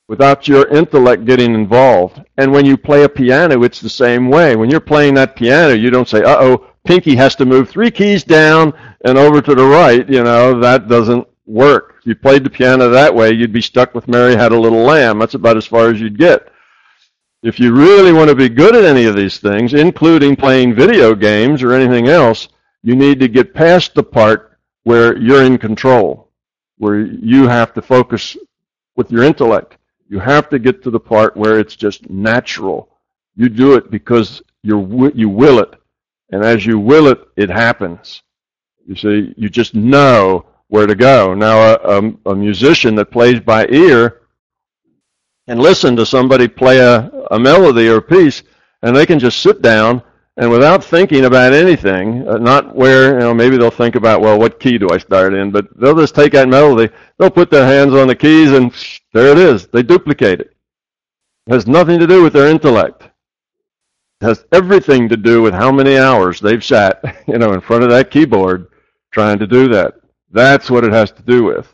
without your intellect getting involved. And when you play a piano, it's the same way. When you're playing that piano, you don't say, uh-oh, pinky has to move three keys down and over to the right. You know, that doesn't work. If you played the piano that way, you'd be stuck with Mary Had a Little Lamb. That's about as far as you'd get. If you really want to be good at any of these things, including playing video games or anything else, you need to get past the part where you're in control, where you have to focus with your intellect. You have to get to the part where it's just natural. You do it because you're, you will it. And as you will it, it happens. You see, you just know where to go. Now, a, a, a musician that plays by ear and listen to somebody play a, a melody or a piece, and they can just sit down and without thinking about anything, uh, not where, you know, maybe they'll think about, well, what key do I start in? But they'll just take that melody, they'll put their hands on the keys, and psh, there it is. They duplicate it. It has nothing to do with their intellect. It has everything to do with how many hours they've sat, you know, in front of that keyboard trying to do that. That's what it has to do with.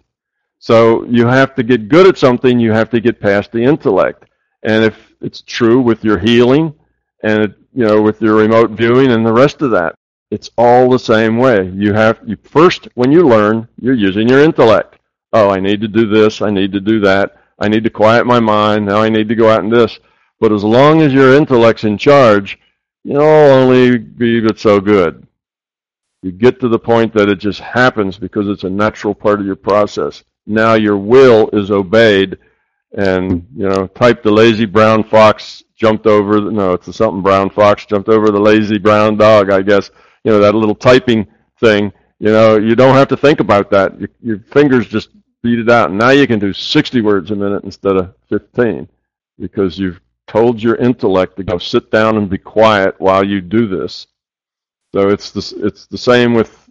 So you have to get good at something, you have to get past the intellect. And if it's true with your healing and, it, you know, with your remote viewing and the rest of that, it's all the same way. You have, you first, when you learn, you're using your intellect. Oh, I need to do this, I need to do that, I need to quiet my mind, now I need to go out and this. But as long as your intellect's in charge, you'll only be but so good. You get to the point that it just happens because it's a natural part of your process. Now your will is obeyed, and, you know, type the lazy brown fox jumped over, the, no, it's the something brown fox jumped over the lazy brown dog, I guess. You know, that little typing thing, you know, you don't have to think about that. Your, your fingers just beat it out. Now you can do sixty words a minute instead of fifteen because you've told your intellect to go sit down and be quiet while you do this. So it's the, it's the same with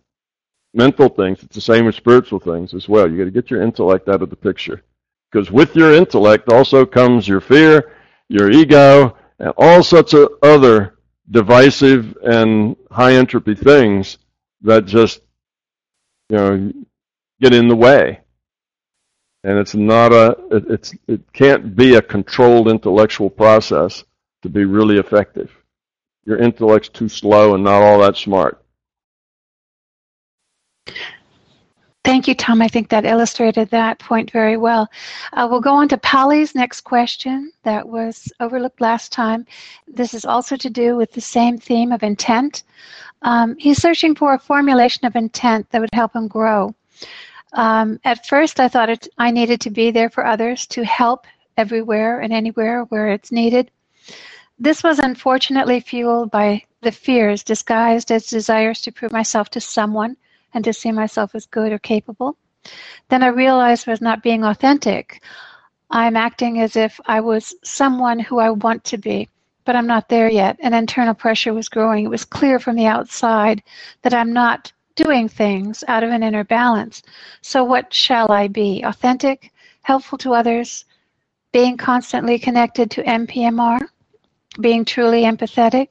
mental things, it's the same with spiritual things as well. You got to get your intellect out of the picture, because with your intellect also comes your fear, your ego, and all sorts of other divisive and high entropy things that just, you know, get in the way. And it's not a, it, it's it can't be a controlled intellectual process to be really effective. Your intellect's too slow and not all that smart. Thank you, Tom. I think that illustrated that point very well. Uh, we'll go on to Polly's next question that was overlooked last time. This is also to do with the same theme of intent. Um, he's searching for a formulation of intent that would help him grow. Um, at first, I thought it, I needed to be there for others, to help everywhere and anywhere where it's needed. This was unfortunately fueled by the fears disguised as desires to prove myself to someone and to see myself as good or capable. Then I realized I was not being authentic. I'm acting as if I was someone who I want to be, but I'm not there yet, and internal pressure was growing. It was clear from the outside that I'm not doing things out of an inner balance. So what shall I be? Authentic, helpful to others, being constantly connected to N P M R, being truly empathetic.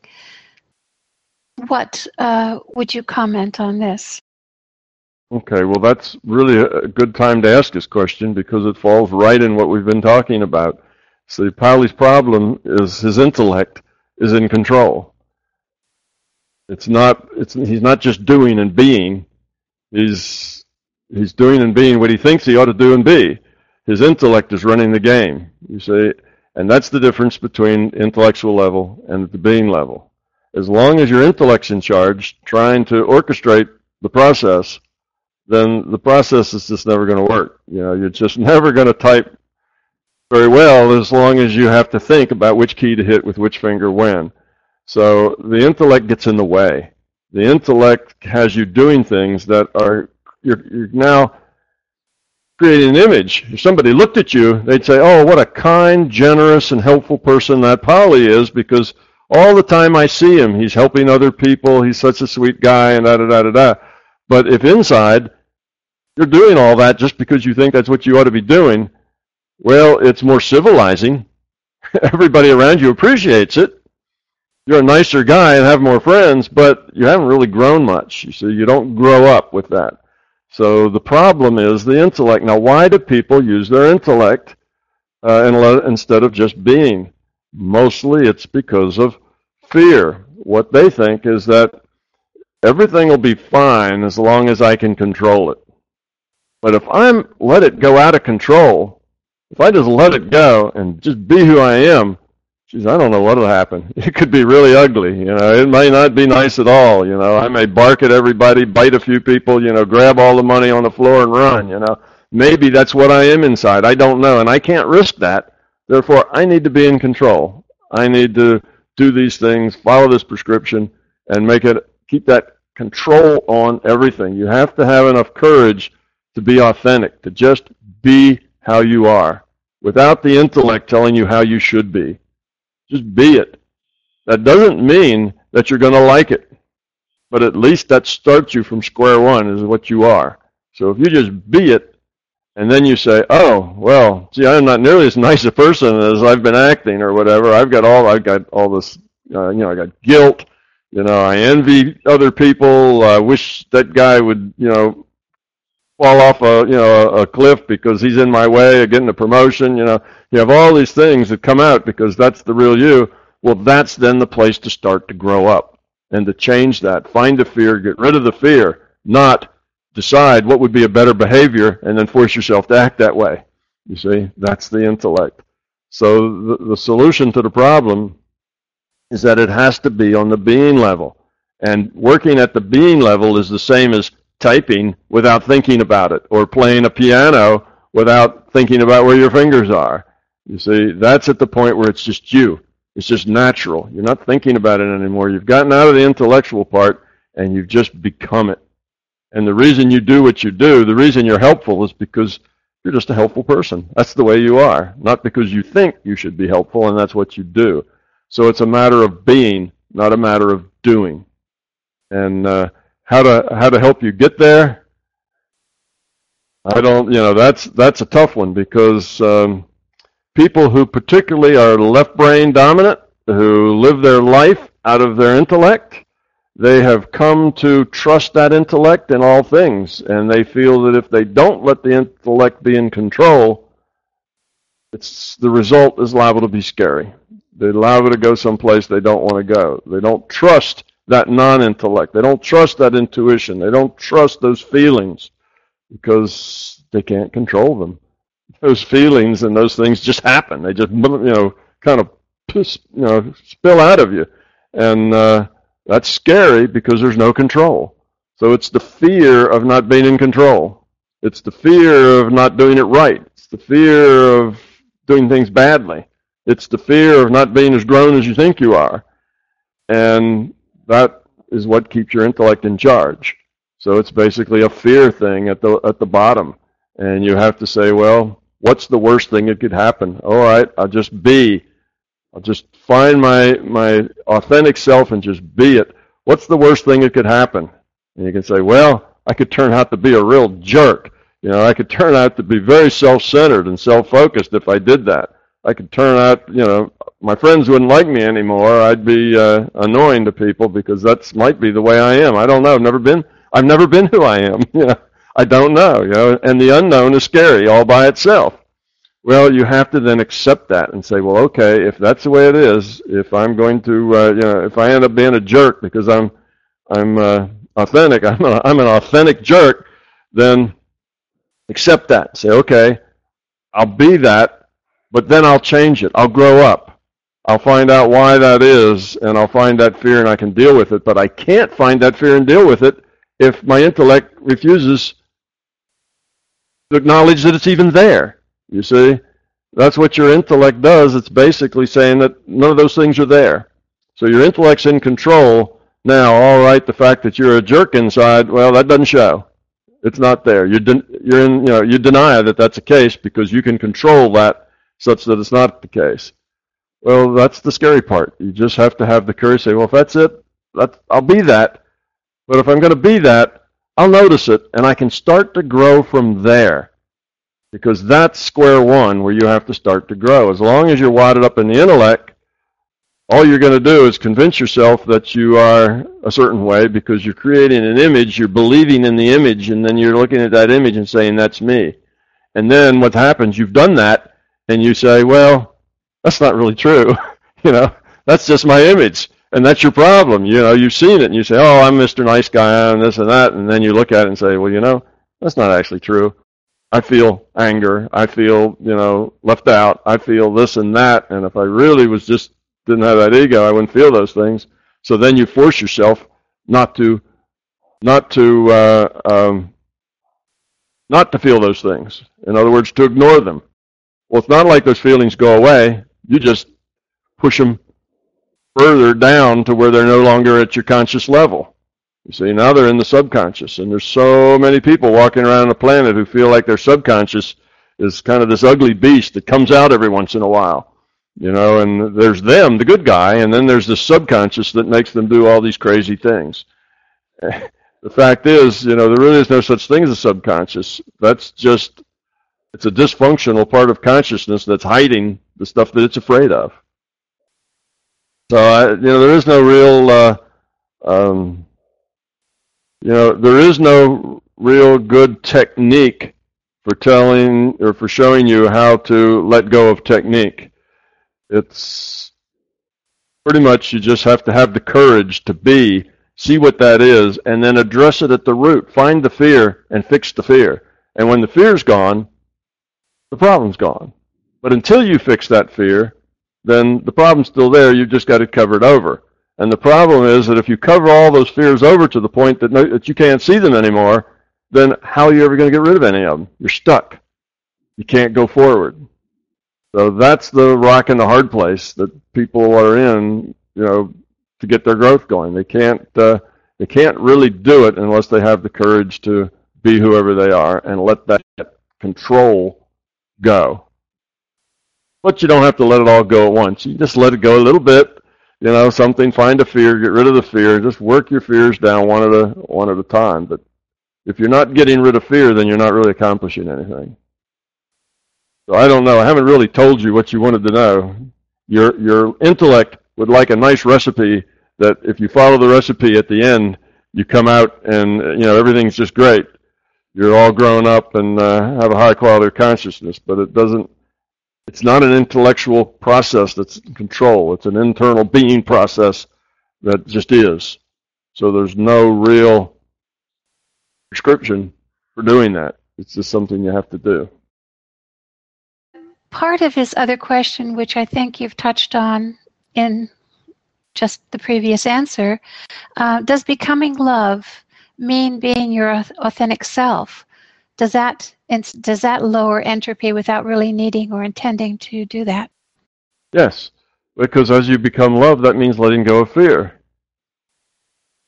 What uh, would you comment on this? Okay, well, that's really a good time to ask this question because it falls right in what we've been talking about. See, Pauli's problem is his intellect is in control. It's not, it's, he's not just doing and being. He's, he's doing and being what he thinks he ought to do and be. His intellect is running the game, you see. And that's the difference between intellectual level and the being level. As long as your intellect's in charge, trying to orchestrate the process, then the process is just never going to work. You know, you're just never going to type very well as long as you have to think about which key to hit with which finger when. So the intellect gets in the way. The intellect has you doing things that are, you're, you're now creating an image. If somebody looked at you, they'd say, oh, what a kind, generous, and helpful person that Polly is, because all the time I see him, he's helping other people, he's such a sweet guy, and da-da-da-da-da. But if inside, you're doing all that just because you think that's what you ought to be doing, well, it's more civilizing. Everybody around you appreciates it. You're a nicer guy and have more friends, but you haven't really grown much. You see, you don't grow up with that. So the problem is the intellect. Now, why do people use their intellect uh, instead of just being? Mostly it's because of fear. What they think is that everything will be fine as long as I can control it. But if I let it go out of control, if I just let it go and just be who I am, geez, I don't know what will happen. It could be really ugly. You know, it may not be nice at all. You know, I may bark at everybody, bite a few people, you know, grab all the money on the floor and run. You know, maybe that's what I am inside. I don't know, and I can't risk that. Therefore, I need to be in control. I need to do these things, follow this prescription, and make it, keep that control on everything. You have to have enough courage to be authentic, to just be how you are, without the intellect telling you how you should be. Just be it. That doesn't mean that you're going to like it, but at least that starts you from square one is what you are. So if you just be it, and then you say, oh, well, see, I'm not nearly as nice a person as I've been acting or whatever. I've got all, I've got all this, uh, you know, I got guilt. You know, I envy other people. I wish that guy would, you know, fall off a, you know, a, a cliff because he's in my way of getting a promotion. You know, you have all these things that come out because that's the real you. Well, that's then the place to start to grow up and to change that. Find the fear, get rid of the fear, not decide what would be a better behavior and then force yourself to act that way. You see, that's the intellect. So the, the solution to the problem is that it has to be on the being level. And working at the being level is the same as typing without thinking about it or playing a piano without thinking about where your fingers are. You see, that's at the point where it's just you. It's just natural. You're not thinking about it anymore. You've gotten out of the intellectual part and you've just become it. And the reason you do what you do, the reason you're helpful is because you're just a helpful person. That's the way you are, not because you think you should be helpful, and that's what you do. So it's a matter of being, not a matter of doing. And uh, how to how to help you get there? I don't, you know, that's that's a tough one because um, people who particularly are left brain dominant, who live their life out of their intellect, they have come to trust that intellect in all things, and they feel that if they don't let the intellect be in control, it's the result is liable to be scary. They're liable to go someplace they don't want to go. They don't trust that non-intellect. They don't trust that intuition. They don't trust those feelings because they can't control them. Those feelings and those things just happen. They just, you know, kind of piss, you know, spill out of you. And uh, that's scary because there's no control. So it's the fear of not being in control. It's the fear of not doing it right. It's the fear of doing things badly. It's the fear of not being as grown as you think you are. And that is what keeps your intellect in charge. So it's basically a fear thing at the at the bottom. And you have to say, well, what's the worst thing that could happen? All right, I'll just be. I'll just find my my authentic self and just be it. What's the worst thing that could happen? And you can say, well, I could turn out to be a real jerk. You know, I could turn out to be very self-centered and self-focused if I did that. I could turn out, you know, my friends wouldn't like me anymore. I'd be uh, annoying to people because that's might be the way I am. I don't know. I've never been. I've never been who I am. You know, I don't know. You know, and the unknown is scary all by itself. Well, you have to then accept that and say, well, okay, if that's the way it is, if I'm going to, uh, you know, if I end up being a jerk because I'm, I'm uh, authentic. I'm, a, I'm an authentic jerk. Then accept that. Say, okay, I'll be that, but then I'll change it. I'll grow up. I'll find out why that is, and I'll find that fear, and I can deal with it. But I can't find that fear and deal with it if my intellect refuses to acknowledge that it's even there. You see, that's what your intellect does. It's basically saying that none of those things are there. So your intellect's in control now. All right, the fact that you're a jerk inside, well, that doesn't show. It's not there. You den- you're in, you know, you deny that that's the case because you can control that such that it's not the case. Well, that's the scary part. You just have to have the courage to say, well, if that's it, that's, I'll be that. But if I'm going to be that, I'll notice it, and I can start to grow from there. Because that's square one where you have to start to grow. As long as you're wadded up in the intellect, all you're going to do is convince yourself that you are a certain way because you're creating an image, you're believing in the image, and then you're looking at that image and saying, that's me. And then what happens, you've done that, and you say, well, that's not really true. You know, that's just my image, and that's your problem. You know, you've seen it, and you say, oh, I'm Mister Nice Guy, I'm this and that, and then you look at it and say, well, you know, that's not actually true. I feel anger, I feel, you know, left out, I feel this and that, and if I really was just, didn't have that ego, I wouldn't feel those things. So then you force yourself not to, not to, uh, um, not to feel those things. In other words, to ignore them. Well, it's not like those feelings go away, you just push them further down to where they're no longer at your conscious level. You see, now they're in the subconscious, and there's so many people walking around the planet who feel like their subconscious is kind of this ugly beast that comes out every once in a while, you know, and there's them, the good guy, and then there's the subconscious that makes them do all these crazy things. The fact is, you know, there really is no such thing as a subconscious. That's just, it's a dysfunctional part of consciousness that's hiding the stuff that it's afraid of. So, I, you know, there is no real... Uh, um, You know, there is no real good technique for telling or for showing you how to let go of technique. It's pretty much you just have to have the courage to be, see what that is, and then address it at the root. Find the fear and fix the fear. And when the fear's gone, the problem's gone. But until you fix that fear, then the problem's still there. You've just got it covered over. And the problem is that if you cover all those fears over to the point that, no, that you can't see them anymore, then how are you ever going to get rid of any of them? You're stuck. You can't go forward. So that's the rock and the hard place that people are in, you know, to get their growth going. They can't, uh, they can't really do it unless they have the courage to be whoever they are and let that control go. But you don't have to let it all go at once. You just let it go a little bit. You know, something, find a fear, get rid of the fear, just work your fears down one at a one at a time. But if you're not getting rid of fear, then you're not really accomplishing anything. So I don't know. I haven't really told you what you wanted to know. Your your intellect would like a nice recipe that if you follow the recipe at the end, you come out and, you know, everything's just great. You're all grown up and uh, have a high quality of consciousness, but it doesn't. It's not an intellectual process that's in control. It's an internal being process that just is. So there's no real prescription for doing that. It's just something you have to do. Part of his other question, which I think you've touched on in just the previous answer, uh, does becoming love mean being your authentic self? Does that does that lower entropy without really needing or intending to do that? Yes, because as you become love, that means letting go of fear.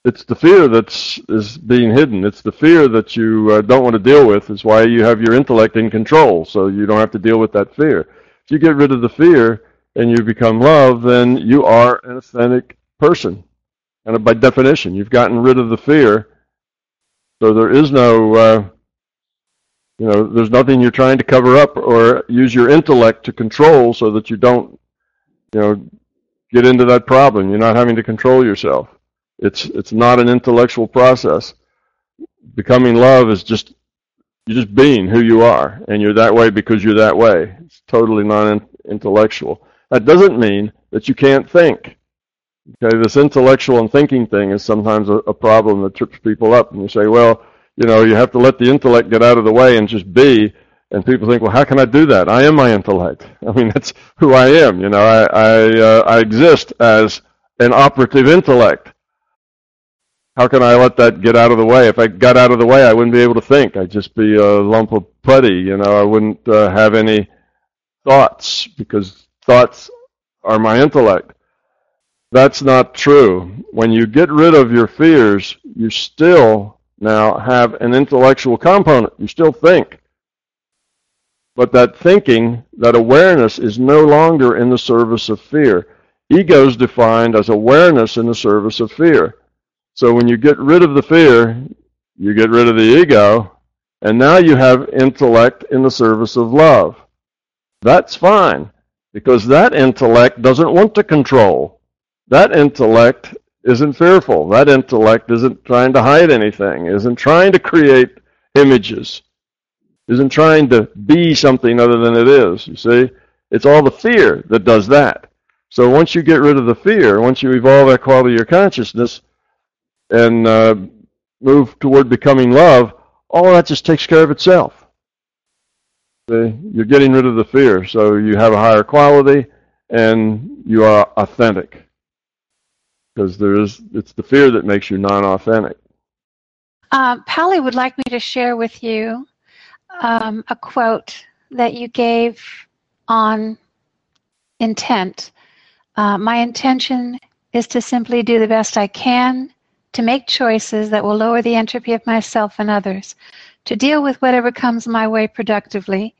It's the fear that's is being hidden. It's the fear that you uh, don't want to deal with. It's why you have your intellect in control, so you don't have to deal with that fear. If you get rid of the fear and you become love, then you are an authentic person. And by definition, you've gotten rid of the fear, so there is no... Uh, You know, there's nothing you're trying to cover up or use your intellect to control so that you don't, you know, get into that problem. You're not having to control yourself. It's it's not an intellectual process. Becoming love is just, you're just being who you are, and you're that way because you're that way. It's totally non-intellectual. That doesn't mean that you can't think. Okay, this intellectual and thinking thing is sometimes a, a problem that trips people up, and you say, well, you know, you have to let the intellect get out of the way and just be, and people think, well, how can I do that? I am my intellect. I mean, that's who I am, you know. I I, uh, I exist as an operative intellect. How can I let that get out of the way? If I got out of the way, I wouldn't be able to think. I'd just be a lump of putty, you know. I wouldn't uh, have any thoughts, because thoughts are my intellect. That's not true. When you get rid of your fears, you still now have an intellectual component. You still think. But that thinking, that awareness, is no longer in the service of fear. Ego is defined as awareness in the service of fear. So when you get rid of the fear, you get rid of the ego, and now you have intellect in the service of love. That's fine, because that intellect doesn't want to control. That intellect isn't fearful. That intellect isn't trying to hide anything, isn't trying to create images, isn't trying to be something other than it is, you see? It's all the fear that does that. So once you get rid of the fear, once you evolve that quality of your consciousness, and uh, move toward becoming love, all that just takes care of itself. See? You're getting rid of the fear, so you have a higher quality, and you are authentic. Because there is, it's the fear that makes you non-authentic. Uh, Pally would like me to share with you um, a quote that you gave on intent. Uh, my intention is to simply do the best I can, to make choices that will lower the entropy of myself and others, to deal with whatever comes my way productively,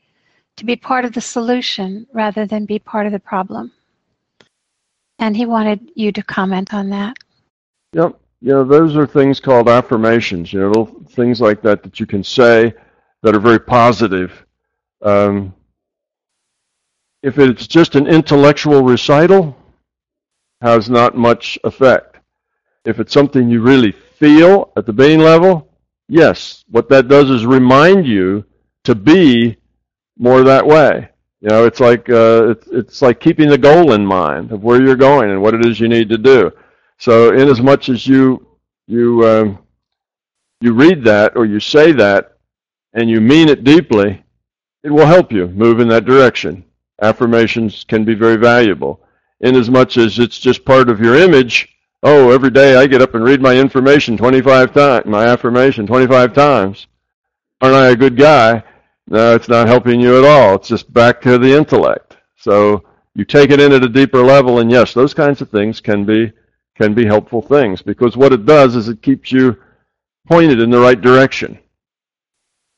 to be part of the solution rather than be part of the problem. And he wanted you to comment on that. Yep. You know, those are things called affirmations, you know, little things like that that you can say that are very positive. Um, if it's just an intellectual recital, it has not much effect. If it's something you really feel at the being level, yes, what that does is remind you to be more that way. You know, it's like uh, it's, it's like keeping the goal in mind of where you're going and what it is you need to do. So, in as much as you you um, you read that or you say that and you mean it deeply, it will help you move in that direction. Affirmations can be very valuable. In as much as it's just part of your image. Oh, every day I get up and read my information twenty-five times, my affirmation twenty-five times. Aren't I a good guy? No, it's not helping you at all. It's just back to the intellect. So you take it in at a deeper level, and yes, those kinds of things can be can be helpful things, because what it does is it keeps you pointed in the right direction.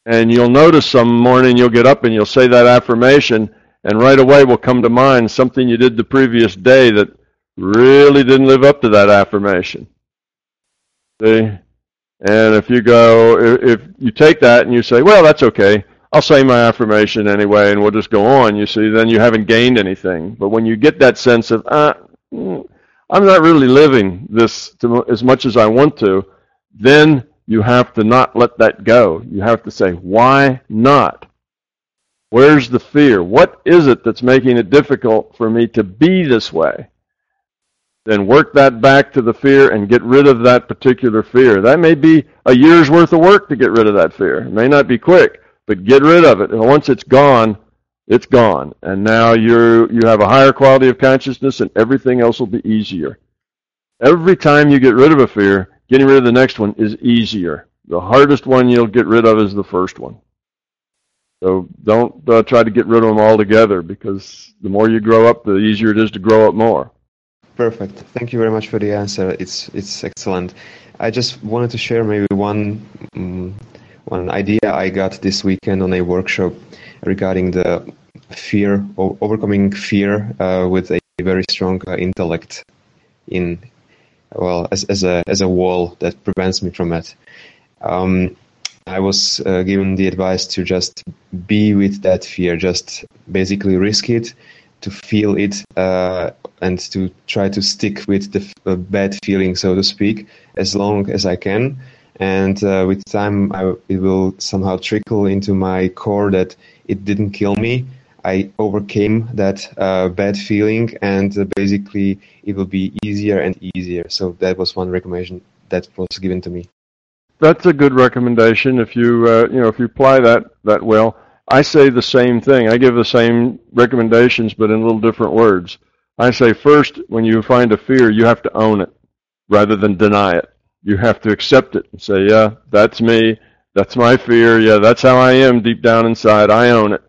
And you'll notice some morning you'll get up and you'll say that affirmation, and right away will come to mind something you did the previous day that really didn't live up to that affirmation. See? And if you go, if you take that and you say, well, that's okay, I'll say my affirmation anyway and we'll just go on, you see, then you haven't gained anything. But when you get that sense of, ah, I'm not really living this to, as much as I want to, then you have to not let that go. You have to say, why not? Where's the fear? What is it that's making it difficult for me to be this way? Then work that back to the fear and get rid of that particular fear. That may be a year's worth of work to get rid of that fear. It may not be quick, but get rid of it. And once it's gone, it's gone. And now you you have a higher quality of consciousness, and everything else will be easier. Every time you get rid of a fear, getting rid of the next one is easier. The hardest one you'll get rid of is the first one. So don't uh, try to get rid of them altogether, because the more you grow up, the easier it is to grow up more. Perfect. Thank you very much for the answer. It's it's excellent. I just wanted to share maybe one um, one idea I got this weekend on a workshop regarding the fear, o- overcoming fear uh, with a very strong uh, intellect in well as as a as a wall that prevents me from it. Um, I was uh, given the advice to just be with that fear, just basically risk it, to feel it, uh, and to try to stick with the f- bad feeling, so to speak, as long as I can. And uh, with time, I, it will somehow trickle into my core that it didn't kill me. I overcame that uh, bad feeling, and uh, basically it will be easier and easier. So that was one recommendation that was given to me. That's a good recommendation. If you uh, you know if you apply that that well, I say the same thing. I give the same recommendations, but in little different words. I say first, when you find a fear, you have to own it rather than deny it. You have to accept it and say, yeah, that's me, that's my fear, yeah, that's how I am deep down inside, I own it.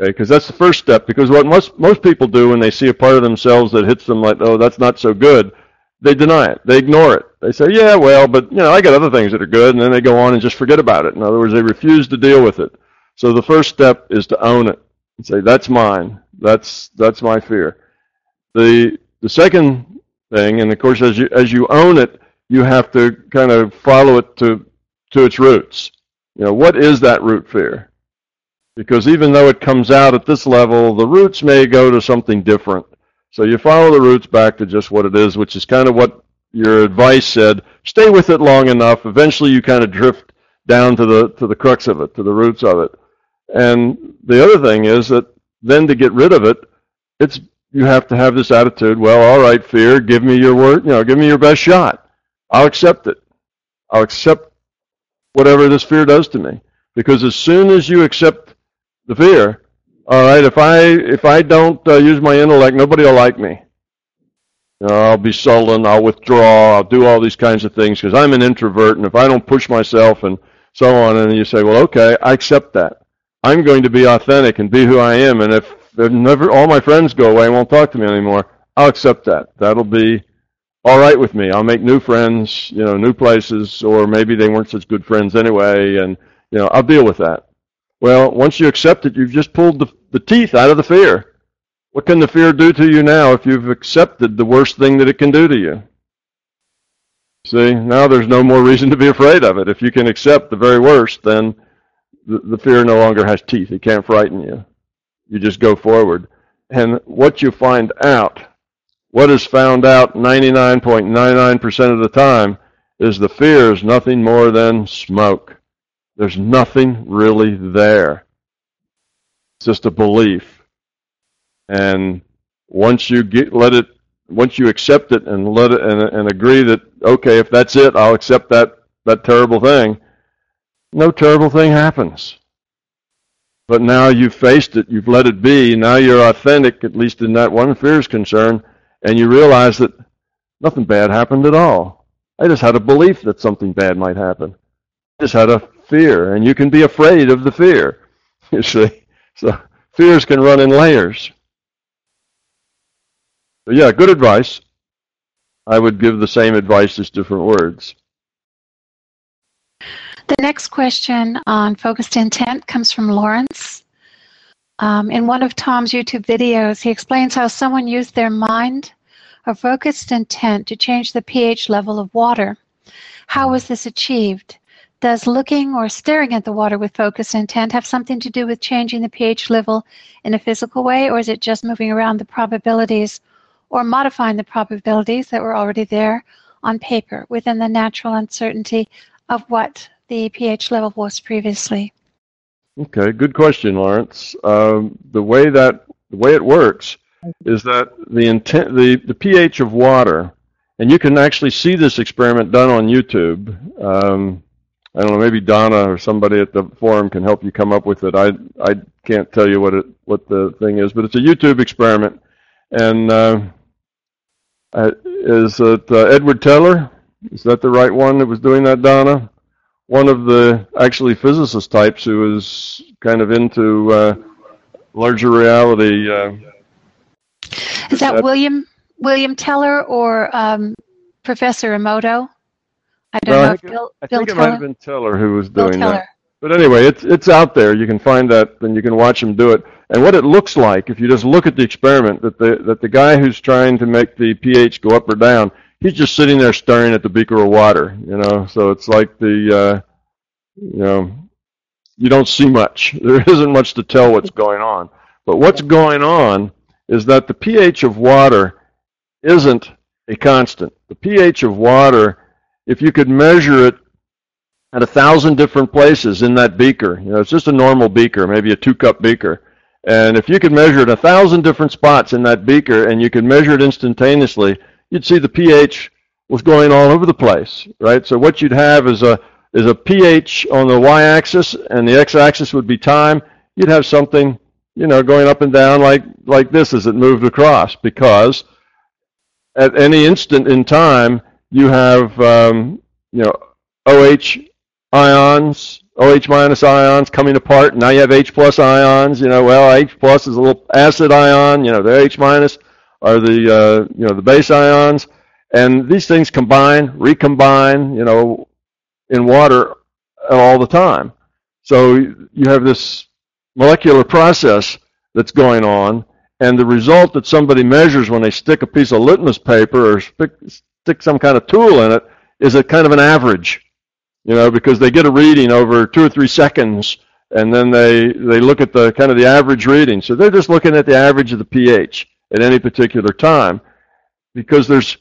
Okay, because that's the first step. Because what most most people do when they see a part of themselves that hits them like, oh, that's not so good, they deny it, they ignore it. They say, yeah, well, but, you know, I got other things that are good, and then they go on and just forget about it. In other words, they refuse to deal with it. So the first step is to own it and say, that's mine, that's that's my fear. The the second thing, and of course, as you as you own it, you have to kind of follow it to to its roots. You know, what is that root fear? Because even though it comes out at this level, the roots may go to something different. So you follow the roots back to just what it is, which is kind of what your advice said. Stay with it long enough. Eventually, you kind of drift down to the to the crux of it, to the roots of it. And the other thing is that then to get rid of it, it's you have to have this attitude. Well, all right, fear, give me your word. You know, give me your best shot. I'll accept it. I'll accept whatever this fear does to me. Because as soon as you accept the fear, all right, if I if I don't uh, use my intellect, nobody will like me. You know, I'll be sullen. I'll withdraw. I'll do all these kinds of things because I'm an introvert. And if I don't push myself and so on, and you say, well, okay, I accept that. I'm going to be authentic and be who I am. And if, if never all my friends go away and won't talk to me anymore, I'll accept that. That'll be all right with me. I'll make new friends, you know, new places, or maybe they weren't such good friends anyway, and, you know, I'll deal with that. Well, once you accept it, you've just pulled the, the teeth out of the fear. What can the fear do to you now if you've accepted the worst thing that it can do to you? See, now there's no more reason to be afraid of it. If you can accept the very worst, then the, the fear no longer has teeth. It can't frighten you. You just go forward. And what you find out, what is found out ninety-nine point nine nine percent of the time, is the fear is nothing more than smoke. There's nothing really there. It's just a belief. And once you get, let it, once you accept it and let it, and, and agree that, okay, if that's it, I'll accept that, that terrible thing, no terrible thing happens. But now you've faced it, you've let it be, now you're authentic, at least in that one fear is concerned, and you realize that nothing bad happened at all. I just had a belief that something bad might happen. I just had a fear, and you can be afraid of the fear, you see. So fears can run in layers. But yeah, good advice. I would give the same advice, just different words. The next question on focused intent comes from Lawrence. Um, in one of Tom's YouTube videos, he explains how someone used their mind or focused intent to change the pH level of water. How was this achieved? Does looking or staring at the water with focused intent have something to do with changing the pH level in a physical way, or is it just moving around the probabilities or modifying the probabilities that were already there on paper within the natural uncertainty of what the pH level was previously? Okay, good question, Lawrence. Um, the way that the way it works is that the intent, the, the pH of water, and you can actually see this experiment done on YouTube. Um, I don't know, maybe Donna or somebody at the forum can help you come up with it. I I can't tell you what it what the thing is, but it's a YouTube experiment, and uh, uh, is it uh, Edward Teller? Is that the right one that was doing that, Donna? One of the, actually, physicist types who was kind of into uh, larger reality. Uh, Is that, that William William Teller or um, Professor Emoto? I don't no, know I if it, Bill, I Bill think Teller? It might have been Teller who was doing that. But anyway, it's it's out there. You can find that, and you can watch him do it. And what it looks like, if you just look at the experiment, that the, that the guy who's trying to make the pH go up or down, he's just sitting there staring at the beaker of water, you know. So it's like the, uh, you know, you don't see much. There isn't much to tell what's going on. But what's going on is that the pH of water isn't a constant. The pH of water, if you could measure it at a thousand different places in that beaker, you know, it's just a normal beaker, maybe a two-cup beaker. And if you could measure it a thousand different spots in that beaker and you could measure it instantaneously, you'd see the pH was going all over the place, right? So what you'd have is a is a pH on the y-axis, and the x-axis would be time. You'd have something, you know, going up and down like like this as it moved across, because at any instant in time you have um, you know, OH ions, OH minus ions coming apart. Now you have H plus ions. You know, well, H plus is a little acid ion. You know, the H minus are the uh, you know, the base ions, and these things combine, recombine, you know, in water all the time. So you have this molecular process that's going on, and the result that somebody measures when they stick a piece of litmus paper or stick some kind of tool in it is a kind of an average, you know, because they get a reading over two or three seconds, and then they they look at the kind of the average reading. So they're just looking at the average of the pH at any particular time, because there's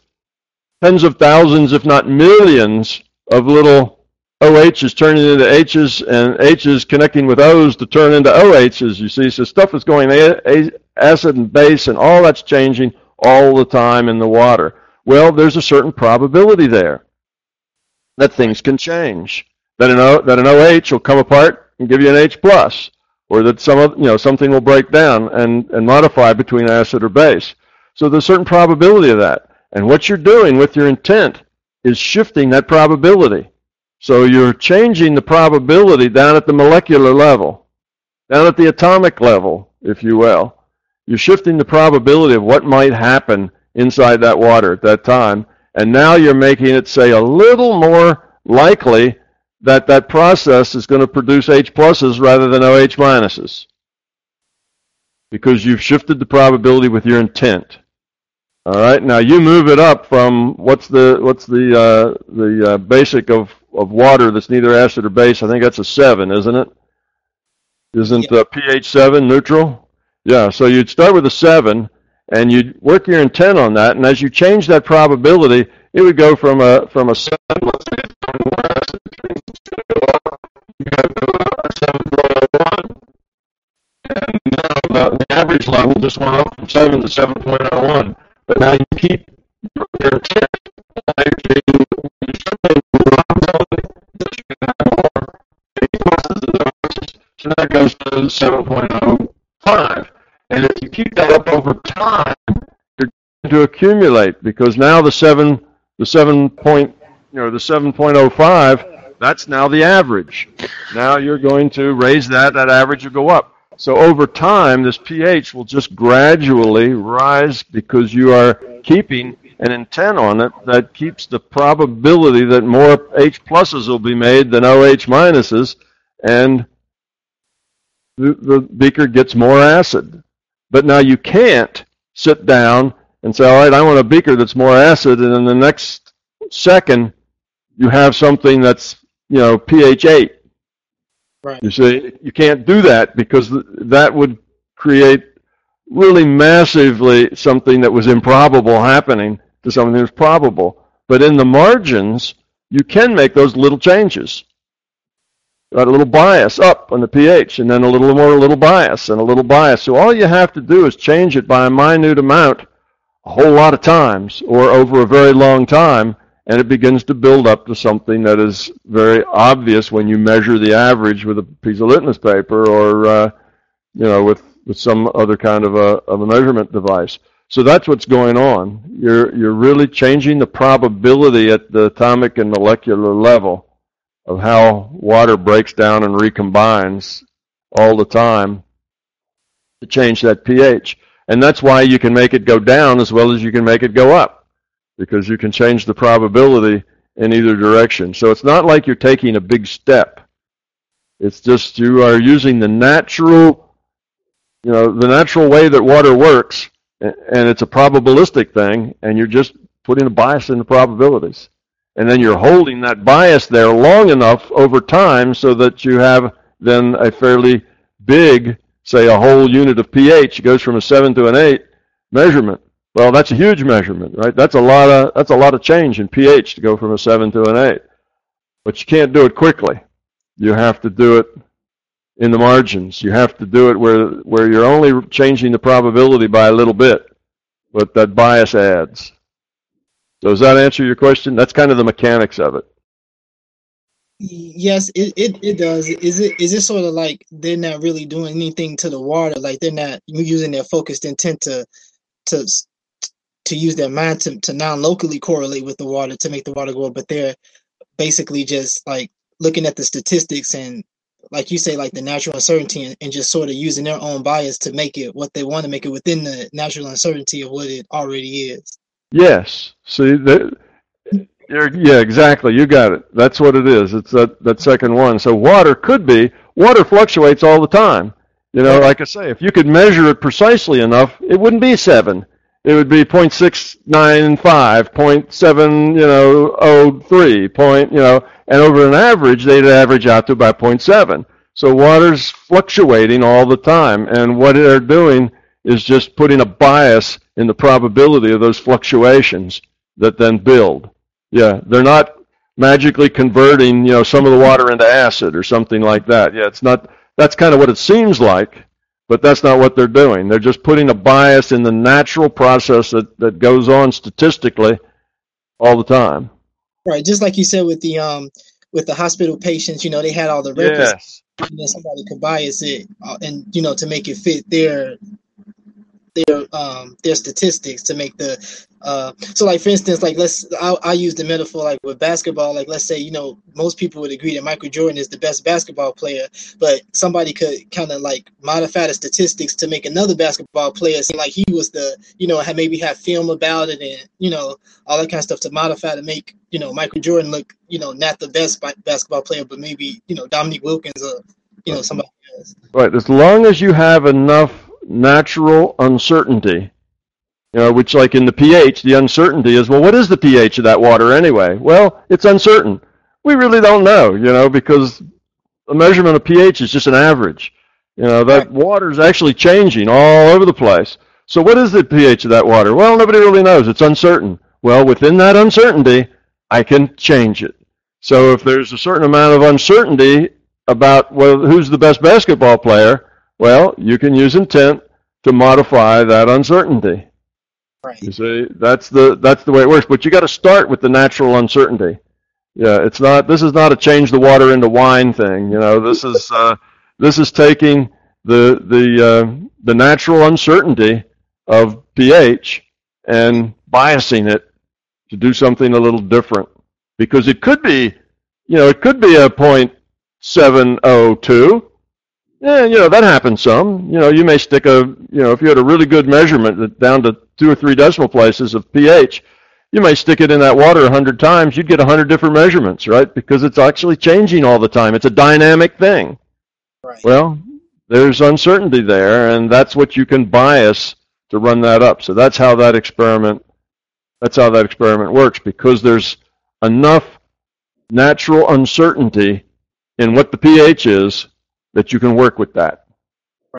tens of thousands, if not millions, of little OH's turning into H's, and H's connecting with O's to turn into OH's, you see. So stuff is going acid and base, and all that's changing all the time in the water. Well, there's a certain probability there that things can change, that an, o, that an OH will come apart and give you an H+, or that some of, you know, something will break down and, and modify between acid or base. So there's a certain probability of that. And what you're doing with your intent is shifting that probability. So you're changing the probability down at the molecular level, down at the atomic level, if you will. You're shifting the probability of what might happen inside that water at that time, and now you're making it, say, a little more likely that that process is going to produce H pluses rather than OH minuses, because you've shifted the probability with your intent. All right. Now you move it up from what's the what's the uh, the uh, basic of, of water that's neither acid or base. I think that's a seven, isn't it? Isn't yeah. uh, pH seven neutral? Yeah. So you'd start with a seven, and you'd work your intent on that. And as you change that probability, it would go from a from a seven. Let's say it's more acid. It's going to go up. You have a seven point oh one, and now the average level just went up from seven to seven point oh one. But now you keep your intent by doing something that you can have more. So that goes to seven point oh five. And if you keep that up over time, you're going to accumulate, because now the seven, the seven point, you know, the seven point oh five, that's now the average. Now you're going to raise that. That average will go up. So over time, this pH will just gradually rise, because you are keeping an intent on it that keeps the probability that more H pluses will be made than OH minuses, and the, the beaker gets more acid. But now you can't sit down and say, all right, I want a beaker that's more acid, and in the next second, you have something that's, you know, pH eight. Right. You see, you can't do that, because th that would create really massively something that was improbable happening to something that was probable. But in the margins, you can make those little changes. Got a little bias up on the pH, and then a little more, a little bias, and a little bias. So all you have to do is change it by a minute amount a whole lot of times, or over a very long time, and it begins to build up to something that is very obvious when you measure the average with a piece of litmus paper, or uh, you know, with, with some other kind of a, of a measurement device. So that's what's going on. You're, you're really changing the probability at the atomic and molecular level of how water breaks down and recombines all the time to change that pH. And that's why you can make it go down as well as you can make it go up, because you can change the probability in either direction. So it's not like you're taking a big step. It's just you are using the natural, you know, the natural way that water works, and it's a probabilistic thing, and you're just putting a bias in the probabilities. and then you're holding that bias there long enough over time so that you have then a fairly big, say a whole unit of pH goes from a seven to an eight measurement. Well, that's a huge measurement, right? That's a lot of that's a lot of change in pH to go from a seven to an eight. But you can't do it quickly. You have to do it in the margins. You have to do it where where you're only changing the probability by a little bit, but that bias adds. So does that answer your question? That's kind of the mechanics of it. Yes, it, it, it does. Is it is it sort of like they're not really doing anything to the water, like they're not using their focused intent to to to use their mind to, to non-locally correlate with the water to make the water go up, but they're basically just like looking at the statistics and, like you say, like the natural uncertainty and, and just sort of using their own bias to make it what they want to make it within the natural uncertainty of what it already is. Yes. See, the, you're, yeah, exactly. You got it. That's what it is. It's that, that second one. So water could be, water fluctuates all the time. You know, like I say, if you could measure it precisely enough, it wouldn't be seven. It would be zero point six nine five, zero point seven, you know, oh, three, point, you know, and over an average, they'd average out to about zero point seven. So water's fluctuating all the time, and what they're doing is just putting a bias in the probability of those fluctuations that then build. Yeah, they're not magically converting, you know, some of the water into acid or something like that. Yeah, it's not. That's kind of what it seems like. But that's not what they're doing. They're just putting a bias in the natural process that, that goes on statistically all the time. Right, just like you said with the um with the hospital patients, you know, they had all the records, yes. And then somebody could bias it uh, and you know to make it fit their their um their statistics to make the uh so like for instance like let's I I use the metaphor like with basketball, like let's say you know most people would agree that Michael Jordan is the best basketball player, but somebody could kind of like modify the statistics to make another basketball player seem like he was the you know had maybe have film about it and you know all that kind of stuff to modify to make you know Michael Jordan look you know not the best basketball player but maybe you know Dominique Wilkins or you know somebody else. Right, as long as you have enough natural uncertainty, you know, which like in the pH, the uncertainty is, well, what is the pH of that water anyway? Well, it's uncertain. We really don't know, you know, because a measurement of pH is just an average. You know, that water is actually changing all over the place. So what is the pH of that water? Well, nobody really knows. It's uncertain. Well, within that uncertainty, I can change it. So if there's a certain amount of uncertainty about, well, who's the best basketball player, well, you can use intent to modify that uncertainty. Right. You see, that's the that's the way it works. But you got to start with the natural uncertainty. Yeah, it's not. This is not a change the water into wine thing. You know, this is uh, this is taking the the uh, the natural uncertainty of pH and biasing it to do something a little different. Because it could be, you know, it could be a zero point seven zero two. Yeah, you know, that happens some. You know, you may stick a, you know, if you had a really good measurement that down to two or three decimal places of pH, you may stick it in that water a hundred times. You'd get a hundred different measurements, right? Because it's actually changing all the time. It's a dynamic thing. Right. Well, there's uncertainty there, and that's what you can bias to run that up. So that's how that experiment, that's how that experiment works, because there's enough natural uncertainty in what the pH is that you can work with that.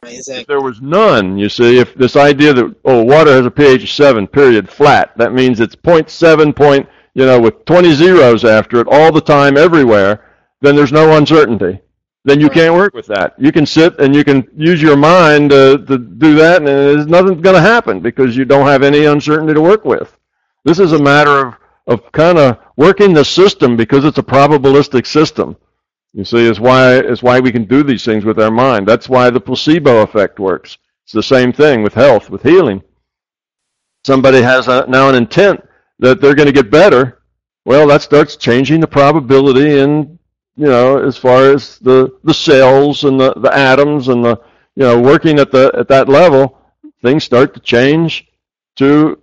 Right, exactly. If there was none, you see, if this idea that, oh, water has a pH of seven, period, flat, that means it's zero point seven point, you know, with twenty zeros after it all the time everywhere, then there's no uncertainty. Then you right. can't work with that. You can sit and you can use your mind uh, to do that, and there's nothing's going to happen because you don't have any uncertainty to work with. This is a matter of, of kind of working the system because it's a probabilistic system. You see, is why is why we can do these things with our mind. That's why the placebo effect works. It's the same thing with health, with healing. Somebody has a, now an intent that they're going to get better. Well, that starts changing the probability, and you know, as far as the, the cells and the, the atoms and the you know working at the at that level, things start to change to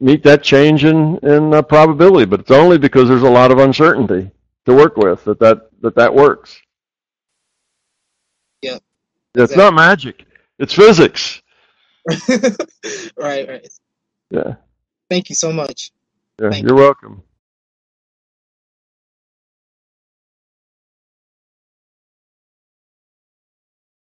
meet that change in in uh, probability. But it's only because there's a lot of uncertainty to work with that that. that that works. Yeah. It's exactly. Not magic. It's physics. right, right. Yeah. Thank you so much. Yeah, Thank you're you. welcome.